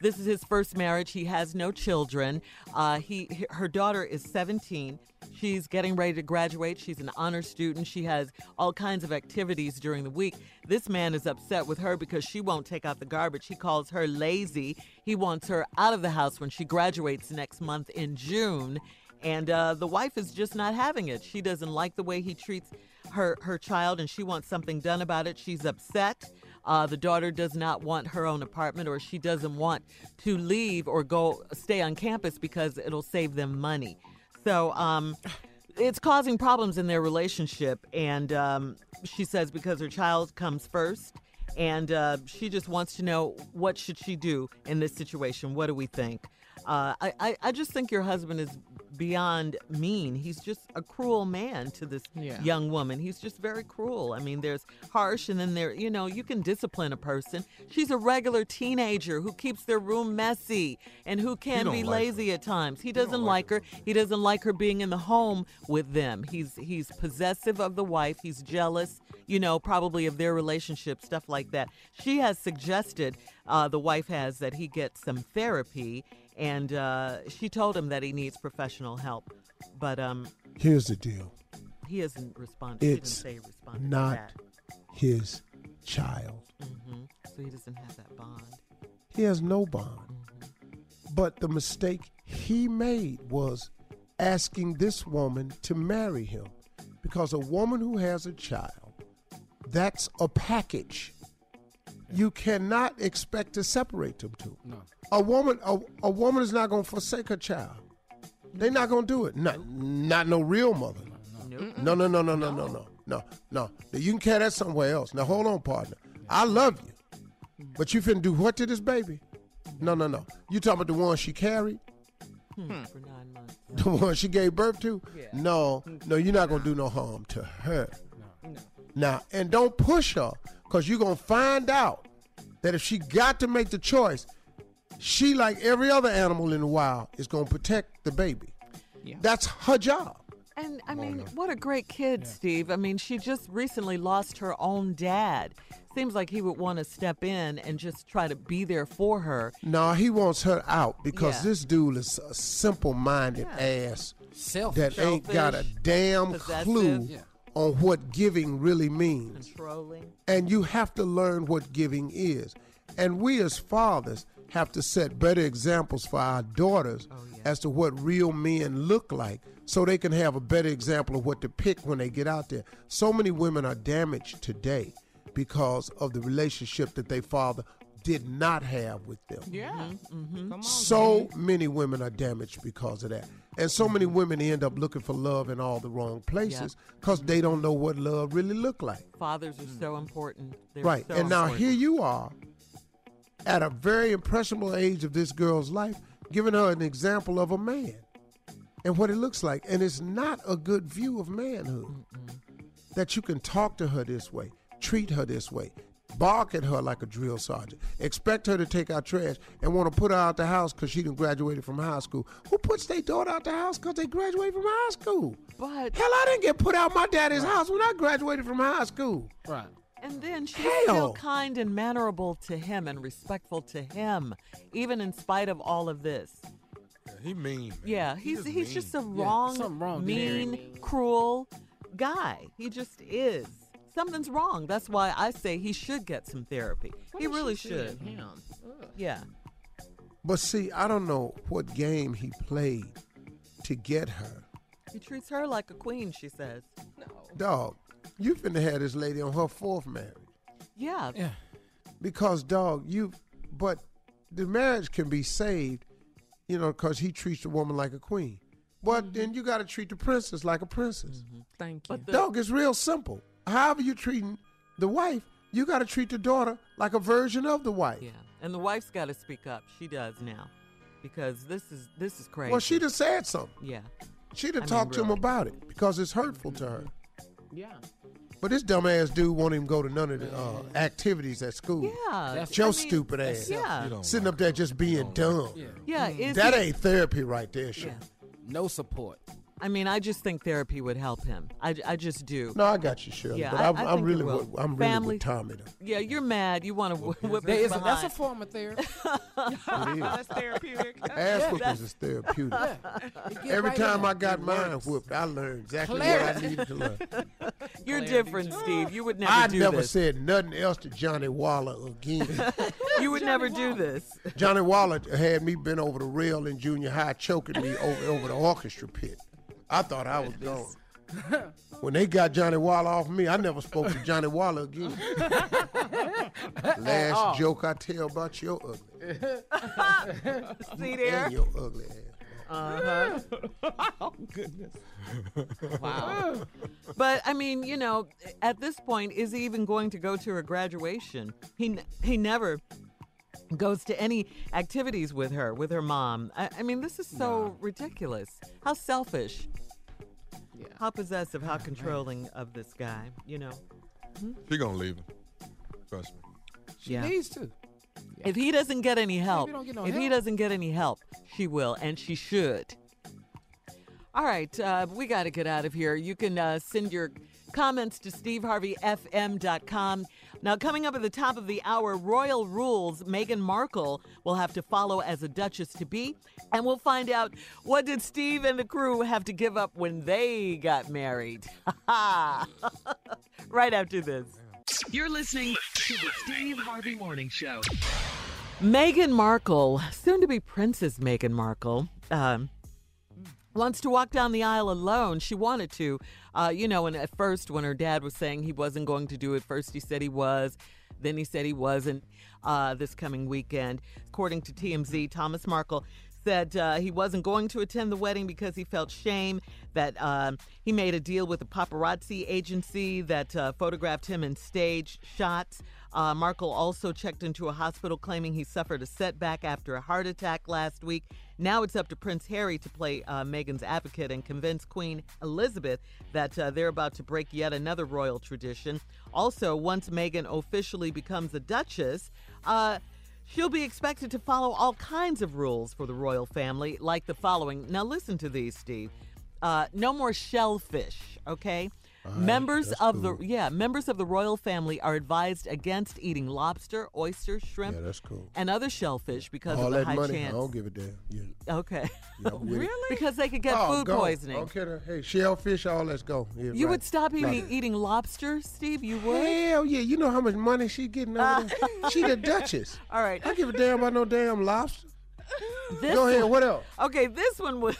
This is his first marriage. He has no children. Her daughter is 17. She's getting ready to graduate. She's an honor student. She has all kinds of activities during the week. This man is upset with her because she won't take out the garbage. He calls her lazy. He wants her out of the house when she graduates next month in June. And the wife is just not having it. She doesn't like the way he treats her child, and she wants something done about it. She's upset. The daughter does not want her own apartment, or she doesn't want to leave or go stay on campus because it'll save them money. So it's causing problems in their relationship. And she says because her child comes first. And she just wants to know, what should she do in this situation? What do we think? I just think your husband is beyond mean. He's just a cruel man to this young woman. He's just very cruel. I mean, there's harsh, and then there, you know, you can discipline a person. She's a regular teenager who keeps their room messy and who can be lazy at times. He doesn't like her. He doesn't like her being in the home with them. He's possessive of the wife. He's jealous, you know, probably of their relationship, stuff like that. She has suggested, the wife has, that he get some therapy. And she told him that he needs professional help. But here's the deal. He hasn't responded. It's not his child. Mm-hmm. So he doesn't have that bond. He has no bond. Mm-hmm. But the mistake he made was asking this woman to marry him. Because a woman who has a child, that's a package. You cannot expect to separate them two. No. A woman is not going to forsake her child. They're not going to do it. Not no real mother. No. Now you can carry that somewhere else. Now hold on, partner. I love you, but you finna do what to this baby? No. You talking about the one she carried? For 9 months. The one she gave birth to? Yeah. No, you're not going to do no harm to her. No. Now, and don't push her, because you're going to find out that if she got to make the choice, she, like every other animal in the wild, is going to protect the baby. Yeah. That's her job. And, I mean, what a great kid, Steve. I mean, she just recently lost her own dad. Seems like he would want to step in and just try to be there for her. No, he wants her out, because this dude is a simple-minded ass selfish, ain't got a damn clue on what giving really means. Controlling. And you have to learn what giving is. And we as fathers have to set better examples for our daughters as to what real men look like, so they can have a better example of what to pick when they get out there. So many women are damaged today because of the relationship that their father did not have with them. Yeah. Mm-hmm. Come on, so many women are damaged because of that. And so many women end up looking for love in all the wrong places because they don't know what love really look like. Fathers are so important. They're so and now important. Here you are, at a very impressionable age of this girl's life, giving her an example of a man and what it looks like. And it's not a good view of manhood that you can talk to her this way, treat her this way, bark at her like a drill sergeant, expect her to take out trash and want to put her out the house because she done graduated from high school. Who puts their daughter out the house because they graduated from high school? But hell, I didn't get put out my daddy's house when I graduated from high school. Right. And then she's still kind and mannerable to him and respectful to him, even in spite of all of this. Yeah, he mean. Man. Yeah, he's mean. Just a wrong, mean, cruel guy. He just is. Something's wrong. That's why I say he should get some therapy. What he really should. Yeah. But see, I don't know what game he played to get her. He treats her like a queen, she says. No. Dog. You finna have this lady on her fourth marriage. Yeah. Because, dog, but the marriage can be saved, you know, because he treats the woman like a queen. But then you got to treat the princess like a princess. Mm-hmm. Thank you. But dog, it's real simple. However you're treating the wife, you got to treat the daughter like a version of the wife. Yeah, and the wife's got to speak up. She does now, because this is crazy. Well, she done said something. Yeah. She done talked to him about it, because it's hurtful to her. Yeah. But this dumbass dude won't even go to none of the activities at school. Yeah. That's your stupid ass. Yeah. Sitting up there just being dumb. That ain't therapy right there, sure. Yeah. No support. I mean, I just think therapy would help him. I just do. No, I got you, Shirley. Yeah, but I'm really with Tommy, though. Yeah, you're mad. You want to whip his behind. That's a form of therapy. That's therapeutic. Ass whippers is therapeutic. Every time I got mine whipped, I learned exactly what I needed to learn. You're different, Steve. You would never do this. I never said nothing else to Johnny Waller again. You would never do this. Johnny Waller had me bent over the rail in junior high, choking me over the orchestra pit. I thought I was gone. When they got Johnny Waller off me, I never spoke to Johnny Waller again. Last joke I tell about your ugly. See there? And your ugly ass. Oh, goodness. Wow. But, I mean, you know, at this point, is he even going to go to her graduation? He never goes to any activities with her mom. I mean, this is so ridiculous. How selfish. Yeah. How possessive, how controlling of this guy, you know. She's going to leave him. Trust me. She needs to. Yeah. If he doesn't get any help, he doesn't get any help, she will, and she should. All right, we got to get out of here. You can send your comments to steveharveyfm.com. Now, coming up at the top of the hour, royal rules Meghan Markle will have to follow as a duchess to be, and we'll find out what did Steve and the crew have to give up when they got married. Right after this. You're listening to the Steve Harvey Morning Show. Meghan Markle, soon to be Princess Meghan Markle, wants to walk down the aisle alone. She wanted to, you know, and at first when her dad was saying he wasn't going to do it, first he said he was, then he said he wasn't this coming weekend. According to TMZ, Thomas Markle said he wasn't going to attend the wedding because he felt shame, that he made a deal with a paparazzi agency that photographed him in stage shots. Markle also checked into a hospital claiming he suffered a setback after a heart attack last week. Now it's up to Prince Harry to play Meghan's advocate and convince Queen Elizabeth that they're about to break yet another royal tradition. Also, once Meghan officially becomes a duchess, she'll be expected to follow all kinds of rules for the royal family, like the following. Now, listen to these, Steve. No more shellfish, okay? Members of the royal family are advised against eating lobster, oyster, shrimp, and other shellfish because of the high chance. I don't give a damn. Yeah. Okay. Yeah, really? Because they could get food poisoning. Okay. Hey, shellfish, all let's go. Yeah, you would stop eating lobster, Steve? You would? Hell yeah. You know how much money she getting over there? She the Duchess. All right. I give a damn about no damn lobster. Go ahead. What else? Okay, this one was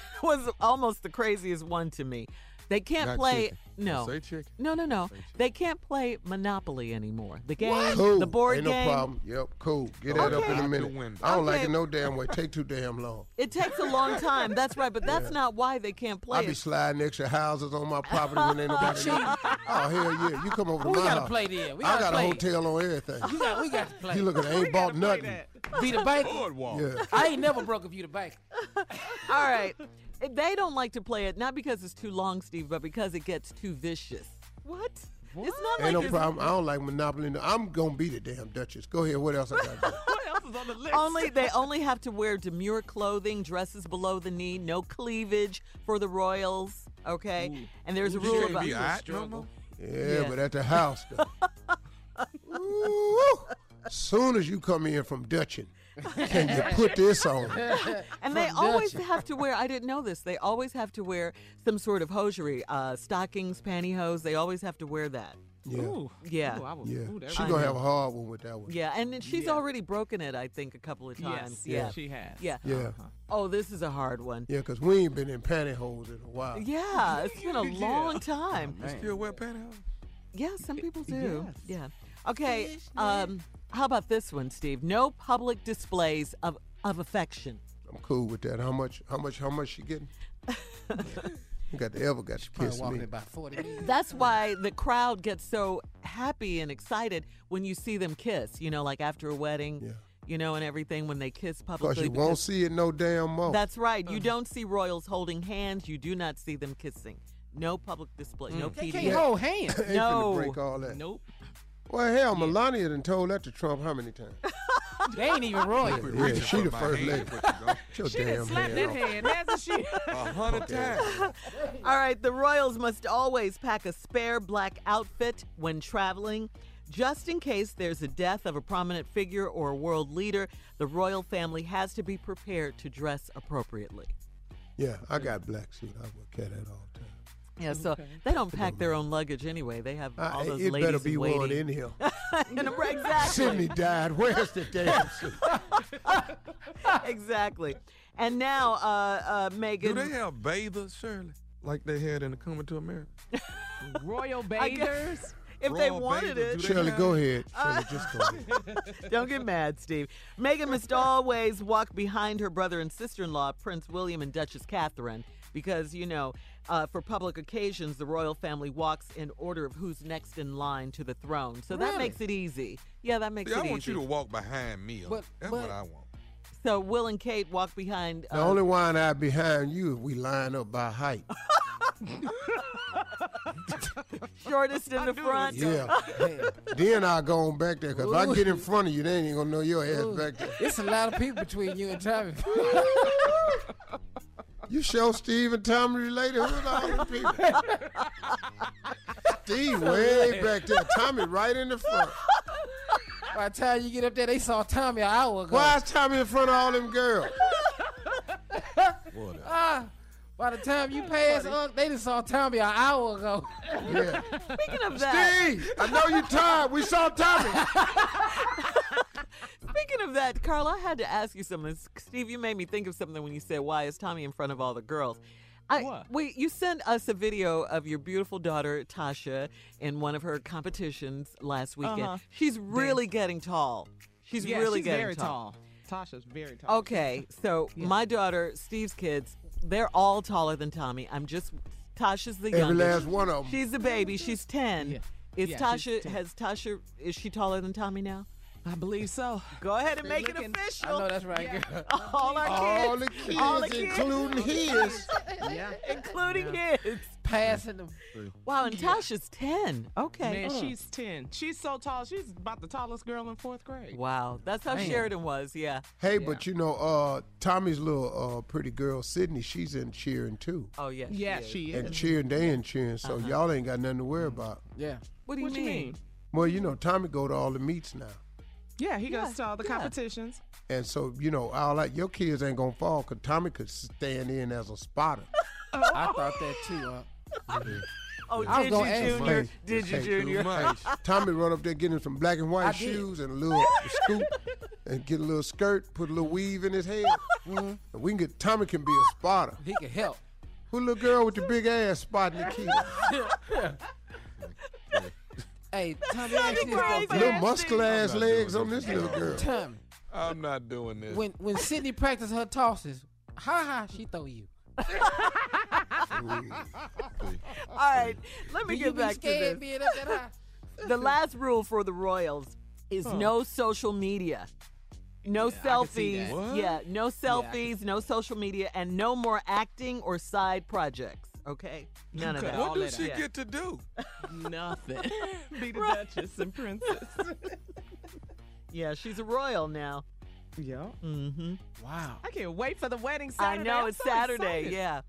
almost the craziest one to me. They can't play chicken. No. Say chicken. No. They can't play Monopoly anymore. The game, cool. The board game. Ain't no problem. Yep, cool. Get that up in a minute. I don't like it no damn way. Take too damn long. It takes a long time. That's right, but that's not why they can't play it. I be sliding extra houses on my property when ain't nobody cheating. Oh, hell yeah. You come over to my house. We got to play there. I got a hotel on everything. We got to play. You look at it. Ain't bought nothing. Be the bank. Yeah. I ain't never broke if you the bank. All right. They don't like to play it, not because it's too long, Steve, but because it gets too vicious. What? It's not like no problem. I don't like Monopoly. No. I'm going to be the damn Duchess. Go ahead. What else I got to do? What else is on the list? They only have to wear demure clothing, dresses below the knee, no cleavage for the royals, okay? Ooh. And there's a rule about... but at the house, though. Ooh. Soon as you come in from Dutchin, can you put this on? And they always have to wear, I didn't know this, they always have to wear some sort of hosiery, stockings, pantyhose. They always have to wear that. Yeah. Ooh. Yeah. She's going to have a hard one with that one. Yeah, and then she's already broken it, I think, a couple of times. Yes. Yeah, she has. Yeah. Oh, this is a hard one. Yeah, because we ain't been in pantyhose in a while. Yeah, it's been a long time. You still wear pantyhose? Yeah, some people do. Yes. Yeah. Okay, how about this one, Steve? No public displays of affection. I'm cool with that. How much she getting? You got to kiss me. By 40 minutes. That's why the crowd gets so happy and excited when you see them kiss, you know, like after a wedding, you know, and everything when they kiss publicly. Because you won't see it no damn more. That's right. You don't see royals holding hands. You do not see them kissing. No public display. No PDA. They can't hold hands. Ain't finna break all that. Nope. Well, hell, Melania done told that to Trump how many times? They ain't even royal. Yeah, she the first lady. She done slapped that hand, hasn't she? 100 times. All right, the royals must always pack a spare black outfit when traveling. Just in case there's a death of a prominent figure or a world leader, the royal family has to be prepared to dress appropriately. Yeah, I got black suit. I would carry that all the time. Yeah, so they don't pack their own luggage anyway. They have all those ladies in waiting. It better be one in here. Exactly. Sydney died. Where's the damn suit? Exactly. And now, Meghan. Do they have bathers, Shirley? Like they had in the Coming to America? Royal bathers? if they wanted it. Shirley, go ahead. Shirley, just go ahead. Don't get mad, Steve. Meghan must always walk behind her brother and sister-in-law, Prince William and Duchess Catherine, because, you know, for public occasions, the royal family walks in order of who's next in line to the throne. So that makes it easy. Yeah, that makes it easy. I want you to walk behind me. That's what I want. So Will and Kate walk behind. The only one out behind you is we line up by height. Shortest in the front. Yeah. Then I go on back there, because if I get in front of you, they ain't going to know your ass back there. It's a lot of people between you and Tommy. You show Steve and Tommy related? Who's all the people? Steve way back there. Tommy right in the front. By the time you get up there, they saw Tommy an hour ago. Why is Tommy in front of all them girls? By the time you pass up, they just saw Tommy an hour ago. Yeah. Speaking of that. Steve, I know you're tired. We saw Tommy. Speaking of that, Carl, I had to ask you something. Steve, you made me think of something when you said, why is Tommy in front of all the girls? You sent us a video of your beautiful daughter, Tasha, in one of her competitions last weekend. Uh-huh. She's really getting tall. She's getting very tall. Tasha's very tall. Okay, so my daughter, Steve's kids, they're all taller than Tommy. Tasha's the youngest. Every last one of them. She's the baby. She's 10. Yeah. Is she taller than Tommy now? I believe so. Go ahead and make it official. I know that's right, girl. All the kids, including his. Yeah. Including his. Passing them. Wow, and Tasha's 10. Okay. Man, she's 10. She's so tall. She's about the tallest girl in fourth grade. Wow. That's how Sheridan was, yeah. Hey, but you know, Tommy's little pretty girl, Sydney, she's in cheering, too. Oh, yeah. Yeah, she is. And cheering, they in cheering, so y'all ain't got nothing to worry about. Yeah. What do you mean? Well, you know, Tommy go to all the meets now. Yeah, he goes to all the competitions. And so, you know, your kids ain't going to fall because Tommy could stand in as a spotter. I thought that too. Did you, Junior? Tommy run up there getting some black and white shoes and a little scoop and get a little skirt, put a little weave in his head. Mm-hmm. And Tommy can be a spotter. He can help. Who little girl with the big ass spotting the kids? Hey, Tommy, little muscle ass legs on this little girl. Tommy, I'm not doing this. When Sydney practiced her tosses, she throw you. All right, let me get back to this. Being up that high? The last rule for the Royals is no social media. No selfies. Yeah, no selfies, no social media, and no more acting or side projects. Okay? None of that. What does she get to do? Nothing. Be the Duchess and Princess. Yeah, she's a royal now. Yeah. Mm-hmm. Wow. I can't wait for the wedding Saturday. I know, it's Saturday. Excited. Yeah.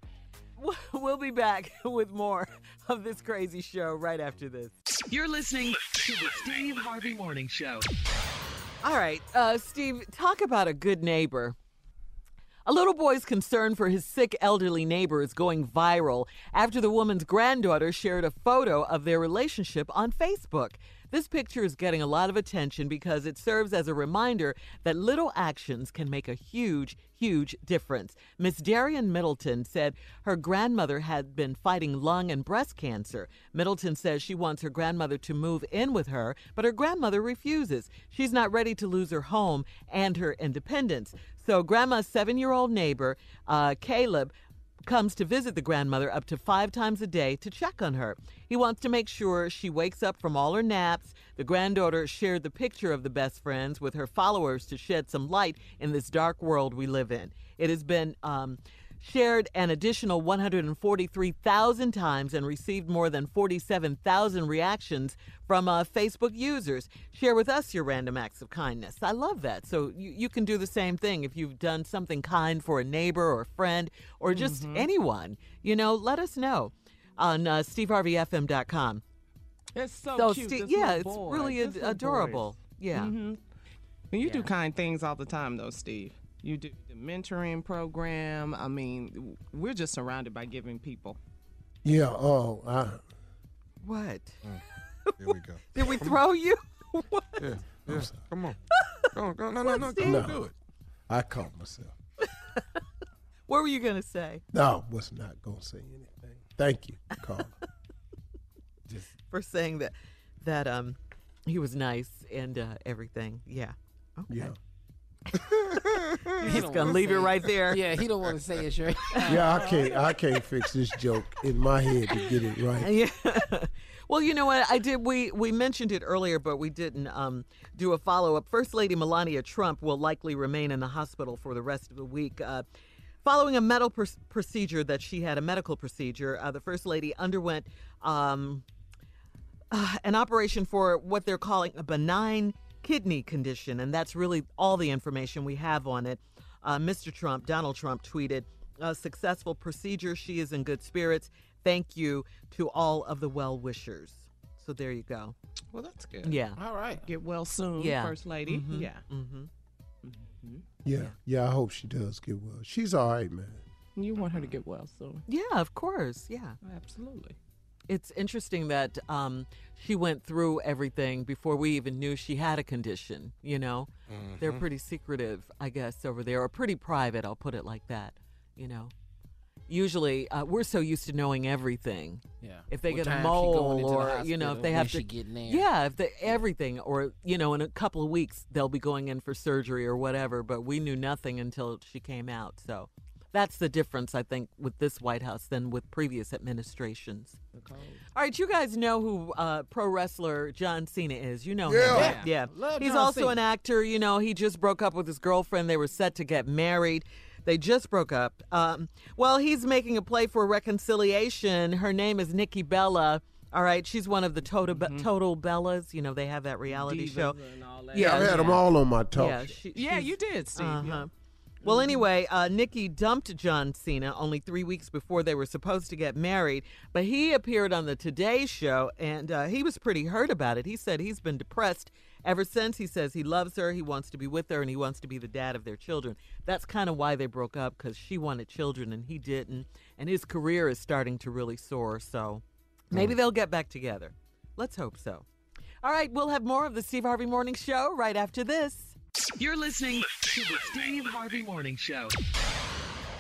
We'll be back with more of this crazy show right after this. You're listening to the Steve Harvey Morning Show. All right, Steve, talk about a good neighbor. A little boy's concern for his sick elderly neighbor is going viral after the woman's granddaughter shared a photo of their relationship on Facebook. This picture is getting a lot of attention because it serves as a reminder that little actions can make a huge, huge difference. Miss Darian Middleton said her grandmother had been fighting lung and breast cancer. Middleton says she wants her grandmother to move in with her, but her grandmother refuses. She's not ready to lose her home and her independence. So Grandma's 7-year-old neighbor, Caleb, comes to visit the grandmother up to 5 times a day to check on her. He wants to make sure she wakes up from all her naps. The granddaughter shared the picture of the best friends with her followers to shed some light in this dark world we live in. It has been shared an additional 143,000 times and received more than 47,000 reactions from Facebook users. Share with us your random acts of kindness. I love that. So you can do the same thing if you've done something kind for a neighbor or a friend or just anyone. You know, let us know on steveharveyfm.com. It's so cute. It's really adorable. Boy. Yeah. Mm-hmm. You do kind things all the time, though, Steve. You do the mentoring program. I mean, we're just surrounded by giving people. Yeah. Oh. What? Here we go. Did we throw you? What? Yeah. Yeah. Come on. Go on. No. Don't do it. I caught myself. What were you gonna say? No, I was not gonna say anything. Thank you, Carl. For saying that. that he was nice and everything. Yeah. Okay. Yeah. He's gonna leave it right there. Yeah, he don't want to say it right. Yeah, I can't fix this joke in my head to get it right. Yeah. Well, you know what? I did. We mentioned it earlier, but we didn't do a follow up. First Lady Melania Trump will likely remain in the hospital for the rest of the week, following a medical procedure that she had. A medical procedure. The First Lady underwent an operation for what they're calling a benign kidney condition, and that's really all the information we have on it. Mr. Trump, Donald Trump, tweeted, "A successful procedure. She is in good spirits. Thank you to all of the well-wishers." So there you go. Well, that's good. Yeah. All right. Get well soon, yeah. First Lady. Mm-hmm. Yeah. Mm-hmm. Mm-hmm. Yeah. Yeah, I hope she does get well. She's all right, man. You want her to get well soon. Yeah, of course. Yeah. Absolutely. It's interesting that she went through everything before we even knew she had a condition, you know. Mm-hmm. They're pretty secretive, I guess, over there, or pretty private, I'll put it like that, you know. Usually, we're so used to knowing everething. Yeah. If they get a mole or, you know, if they have to. Yeah, if they, everything. Or, you know, in a couple of weeks, they'll be going in for surgery or whatever. But we knew nothing until she came out. So that's the difference, I think, with this White House than with previous administrations. All right, you guys know who pro wrestler John Cena is. You know him. Yeah. Yeah. He's also an actor. You know, he just broke up with his girlfriend. They were set to get married. They just broke up. Well, he's making a play for reconciliation. Her name is Nikki Bella. All right, she's one of the Total Bellas. You know, they have that reality Divas show. And all that. Yeah, I had them all on my talk. Yeah, you did, Steve. Uh-huh. Yeah. Well, anyway, Nikki dumped John Cena only 3 weeks before they were supposed to get married, but he appeared on the Today Show, and he was pretty hurt about it. He said he's been depressed ever since. He says he loves her, he wants to be with her, and he wants to be the dad of their children. That's kind of why they broke up, because she wanted children and he didn't, and his career is starting to really soar, so maybe they'll get back together. Let's hope so. All right, we'll have more of the Steve Harvey Morning Show right after this. You're listening to the Steve Harvey Morning Show.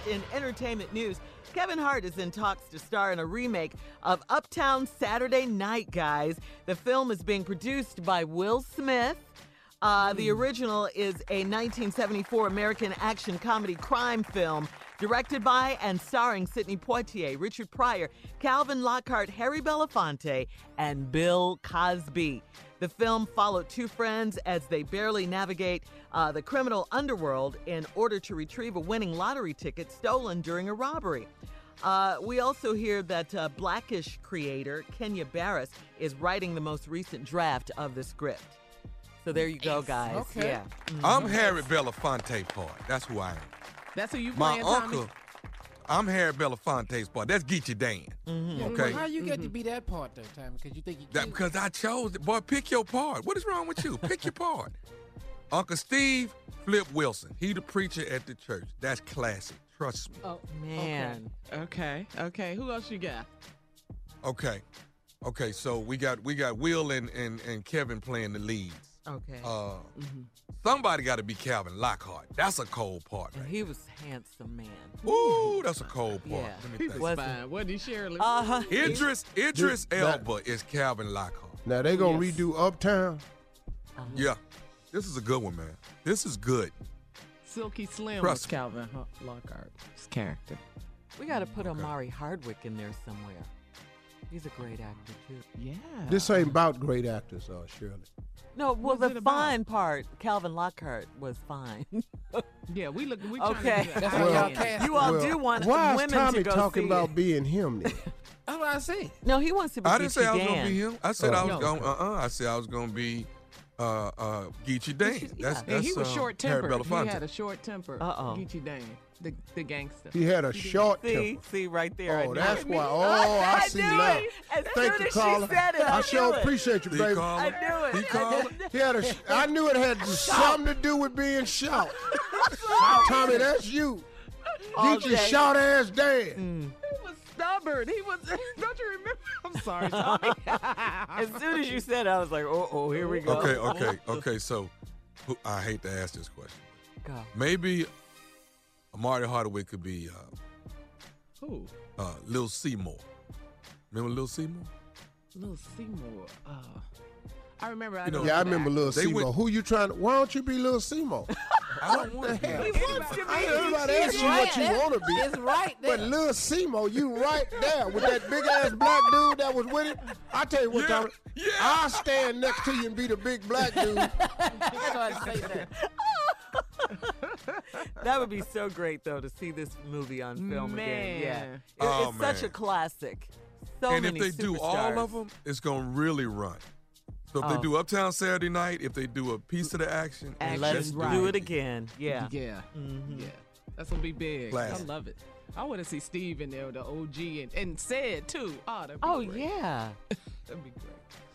In entertainment news, Kevin Hart is in talks to star in a remake of Uptown Saturday Night, guys. The film is being produced by Will Smith. The original is a 1974 American action comedy crime film directed by and starring Sidney Poitier, Richard Pryor, Calvin Lockhart, Harry Belafonte, and Bill Cosby. The film followed two friends as they barely navigate the criminal underworld in order to retrieve a winning lottery ticket stolen during a robbery. We also hear that Black-ish creator Kenya Barris is writing the most recent draft of the script. So there you go, guys. Okay. Yeah. Mm-hmm. I'm Harry Belafonte's part. That's who I am. That's who you playing, Tommy? My uncle. I'm Harry Belafonte's part. That's Geechee Dan. Mm-hmm. Yeah, okay. Well, how you get to be that part though, Tommy? Because you think you can? Because I chose it. Boy, pick your part. What is wrong with you? Pick your part. Uncle Steve, Flip Wilson. He the preacher at the church. That's classic. Trust me. Oh man. Okay. Who else you got? Okay. So we got Will and Kevin playing the leads. Okay. Somebody got to be Calvin Lockhart. That's a cold part. Right? He was handsome, man. Ooh, that's a cold part. Yeah. Let me he think. Was fine. Wasn't he, Shirley? Uh-huh. Idris Elba is Calvin Lockhart. Now, they going to redo Uptown? Uh-huh. Yeah. This is a good one, man. This is good. Silky Slim was Calvin Lockhart's character. We got to put Omari Hardwick in there somewhere. He's a great actor, too. Yeah. This ain't about great actors, Shirley. No, well, the fine part, Calvin Lockhart was fine. Yeah, we okay. To do that. You all do want women to go see. Why is Tommy talking about being him then? That's what I see. No, he wants to be Geechee Dan. I didn't say I was going to be him. I said I was going to be Geechee Dan. Yeah. That's he was short-tempered. He had a short temper. Geechee Dan. The gangster. He had a short temper. See, right there. Oh, that's why. Oh, I see now. Thank you, Carla. I sure appreciate you, baby. I knew it. I knew it had something to do with being short. Tommy, that's you. Get your short ass dad. Mm. He was stubborn. Don't you remember? I'm sorry, Tommy. As soon as you said it, I was like, oh, here we go. Okay. So, I hate to ask this question. God. Maybe Marty Hardwick could be who? Lil Seymour. Remember Lil Seymour? I remember. I remember Lil Simo. Who you trying to? Why don't you be Lil Simo? I don't want to. He wants to be. Everybody asks you what you want to be. It's right there. But Lil Simo, you right there with that big ass black dude that was with it. I tell you what, Tommy. Yeah. I'll stand next to you and be the big black dude. That would be so great, though, to see this movie on film again. Yeah, it's such a classic. So and many superstars. And if they do all of them, it's going to really run. So if they do Uptown Saturday Night, if they do a piece of the action, let's do it again. Yeah. Yeah. Mm-hmm. Yeah. That's going to be big. Classic. I love it. I want to see Steve in there, the OG, and Sid, too. Oh, that'd be great. Yeah. That'd be great.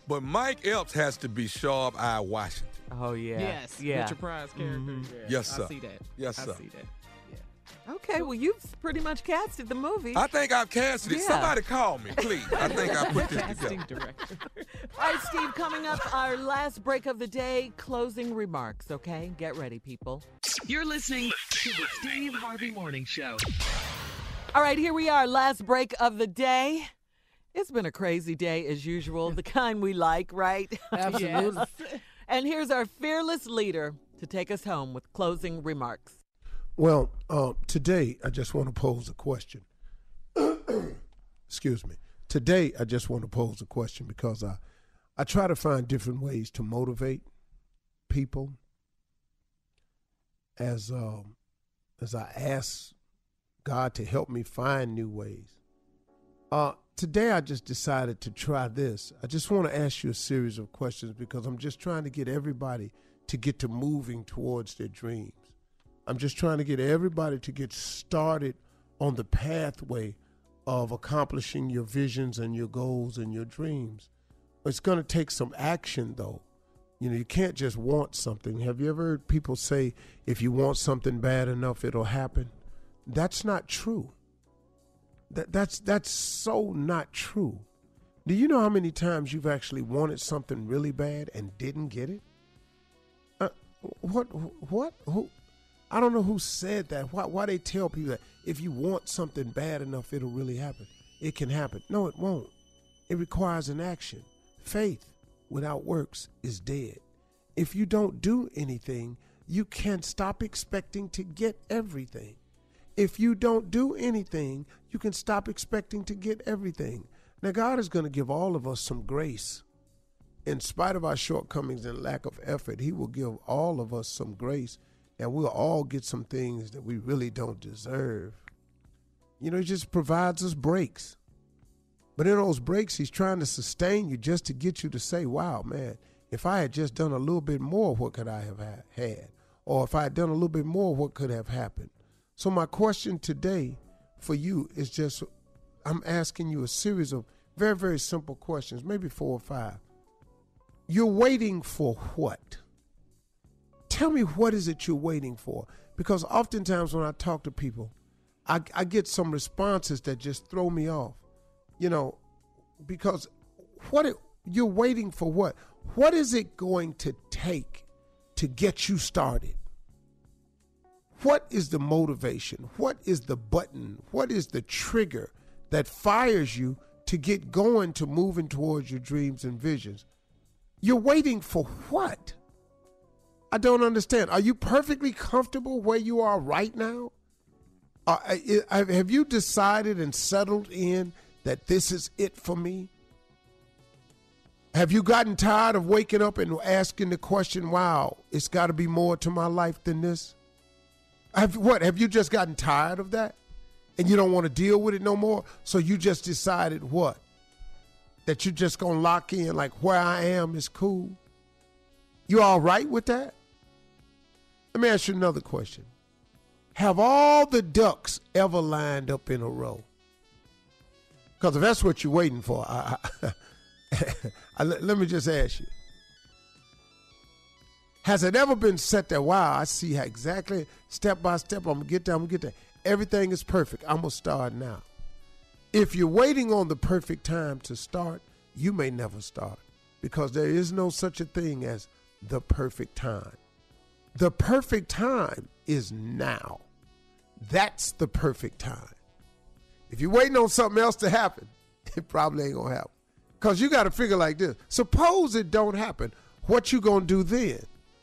But Mike Epps has to be Sharp Eye Washington. Oh, yeah. Yes. Yeah. Richard Pryor's character. Mm-hmm. Yeah. Yes, sir. I see that. Yes, sir. I see that. Okay, well, you've pretty much casted the movie. I think I've casted it. Somebody call me, please. I think I put this together. Director. All right, Steve, coming up, our last break of the day, closing remarks, okay? Get ready, people. You're listening to the Steve Harvey Morning Show. All right, here we are, last break of the day. It's been a crazy day, as usual, the kind we like, right? Absolutely. Yes. And here's our fearless leader to take us home with closing remarks. Well, today, I just want to pose a question. Excuse me. Today, I just want to pose a question because I try to find different ways to motivate people as I ask God to help me find new ways. Today, I just decided to try this. I just want to ask you a series of questions because I'm just trying to get everybody to get to moving towards their dreams. I'm just trying to get everybody to get started on the pathway of accomplishing your visions and your goals and your dreams. It's going to take some action, though. You know, you can't just want something. Have you ever heard people say, if you want something bad enough, it'll happen? That's not true. That's so not true. Do you know how many times you've actually wanted something really bad and didn't get it? Who? I don't know who said that. Why they tell people that if you want something bad enough, it'll really happen. It can happen. No, it won't. It requires an action. Faith without works is dead. If you don't do anything, you can't stop expecting to get everything. If you don't do anything, you can stop expecting to get everything. Now, God is going to give all of us some grace. In spite of our shortcomings and lack of effort, he will give all of us some grace. And we'll all get some things that we really don't deserve. You know, he just provides us breaks. But in those breaks, he's trying to sustain you just to get you to say, wow, man, if I had just done a little bit more, what could I have had? Or if I had done a little bit more, what could have happened? So my question today for you is just, I'm asking you a series of very, very simple questions, maybe 4 or 5. You're waiting for what? Tell me, what is it you're waiting for? Because oftentimes when I talk to people, I get some responses that just throw me off. You know, because you're waiting for what? What is it going to take to get you started? What is the motivation? What is the button? What is the trigger that fires you to get going, to moving towards your dreams and visions? You're waiting for what? I don't understand. Are you perfectly comfortable where you are right now? Have you decided and settled in that this is it for me? Have you gotten tired of waking up and asking the question, wow, it's got to be more to my life than this? Have you just gotten tired of that? And you don't want to deal with it no more? So you just decided what? That you're just going to lock in, like, where I am is cool? You all right with that? Let me ask you another question. Have all the ducks ever lined up in a row? Because if that's what you're waiting for, let me just ask you. Has it ever been set that, wow, I see how exactly, step by step, I'm going to get there, Everything is perfect. I'm going to start now. If you're waiting on the perfect time to start, you may never start, because there is no such a thing as the perfect time. The perfect time is now. That's the perfect time. If you're waiting on something else to happen, it probably ain't gonna happen. Because you got to figure like this. Suppose it don't happen. What you going to do then?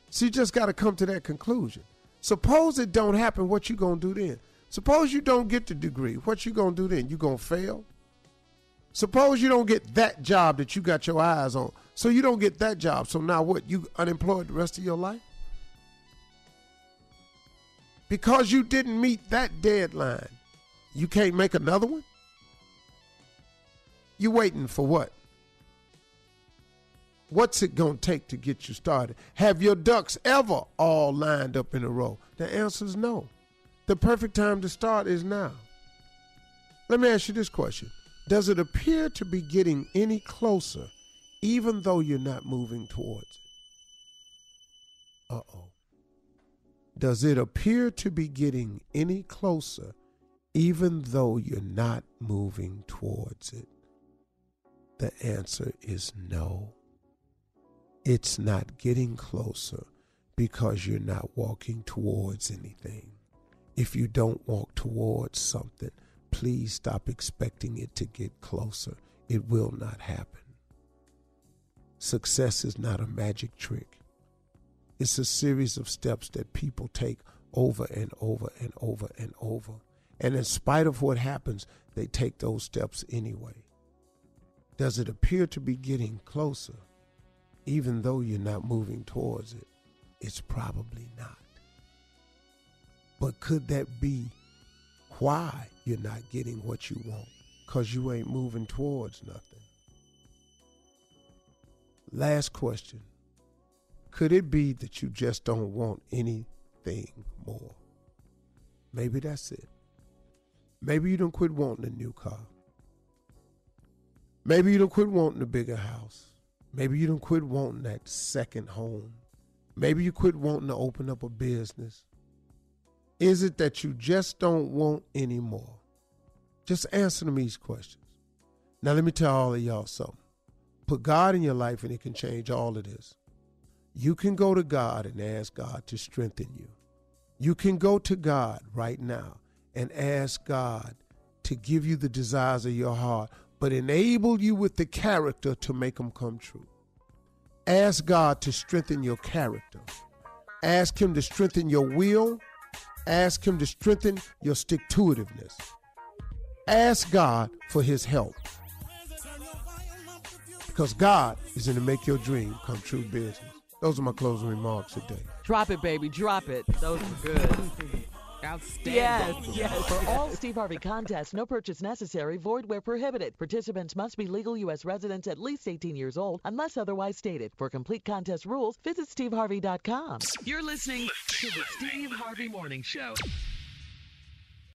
So you just got to come to that conclusion. Suppose it don't happen. What you going to do then? Suppose you don't get the degree. What you going to do then? You going to fail? Suppose you don't get that job that you got your eyes on. So you don't get that job. So now what? You unemployed the rest of your life? Because you didn't meet that deadline, you can't make another one? You waiting for what? What's it going to take to get you started? Have your ducks ever all lined up in a row? The answer is no. The perfect time to start is now. Let me ask you this question. Does it appear to be getting any closer even though you're not moving towards it? Uh-oh. Does it appear to be getting any closer even though you're not moving towards it? The answer is no. It's not getting closer because you're not walking towards anything. If you don't walk towards something, please stop expecting it to get closer. It will not happen. Success is not a magic trick. It's a series of steps that people take over and over and over and over. And in spite of what happens, they take those steps anyway. Does it appear to be getting closer, even though you're not moving towards it? It's probably not. But could that be why you're not getting what you want? Because you ain't moving towards nothing. Last question. Could it be that you just don't want anything more? Maybe that's it. Maybe you don't quit wanting a new car. Maybe you don't quit wanting a bigger house. Maybe you don't quit wanting that second home. Maybe you quit wanting to open up a business. Is it that you just don't want anymore? Just answer them these questions. Now let me tell all of y'all something. Put God in your life and it can change all of this. You can go to God and ask God to strengthen you. You can go to God right now and ask God to give you the desires of your heart, but enable you with the character to make them come true. Ask God to strengthen your character. Ask Him to strengthen your will. Ask Him to strengthen your stick-to-itiveness. Ask God for His help. Because God is in to make your dream come true business. Those are my closing remarks today. Drop it, baby. Drop it. Those are good. Outstanding. Yes. For all Steve Harvey contests, no purchase necessary, void where prohibited. Participants must be legal U.S. residents at least 18 years old unless otherwise stated. For complete contest rules, visit steveharvey.com. You're listening to the Steve Harvey Morning Show.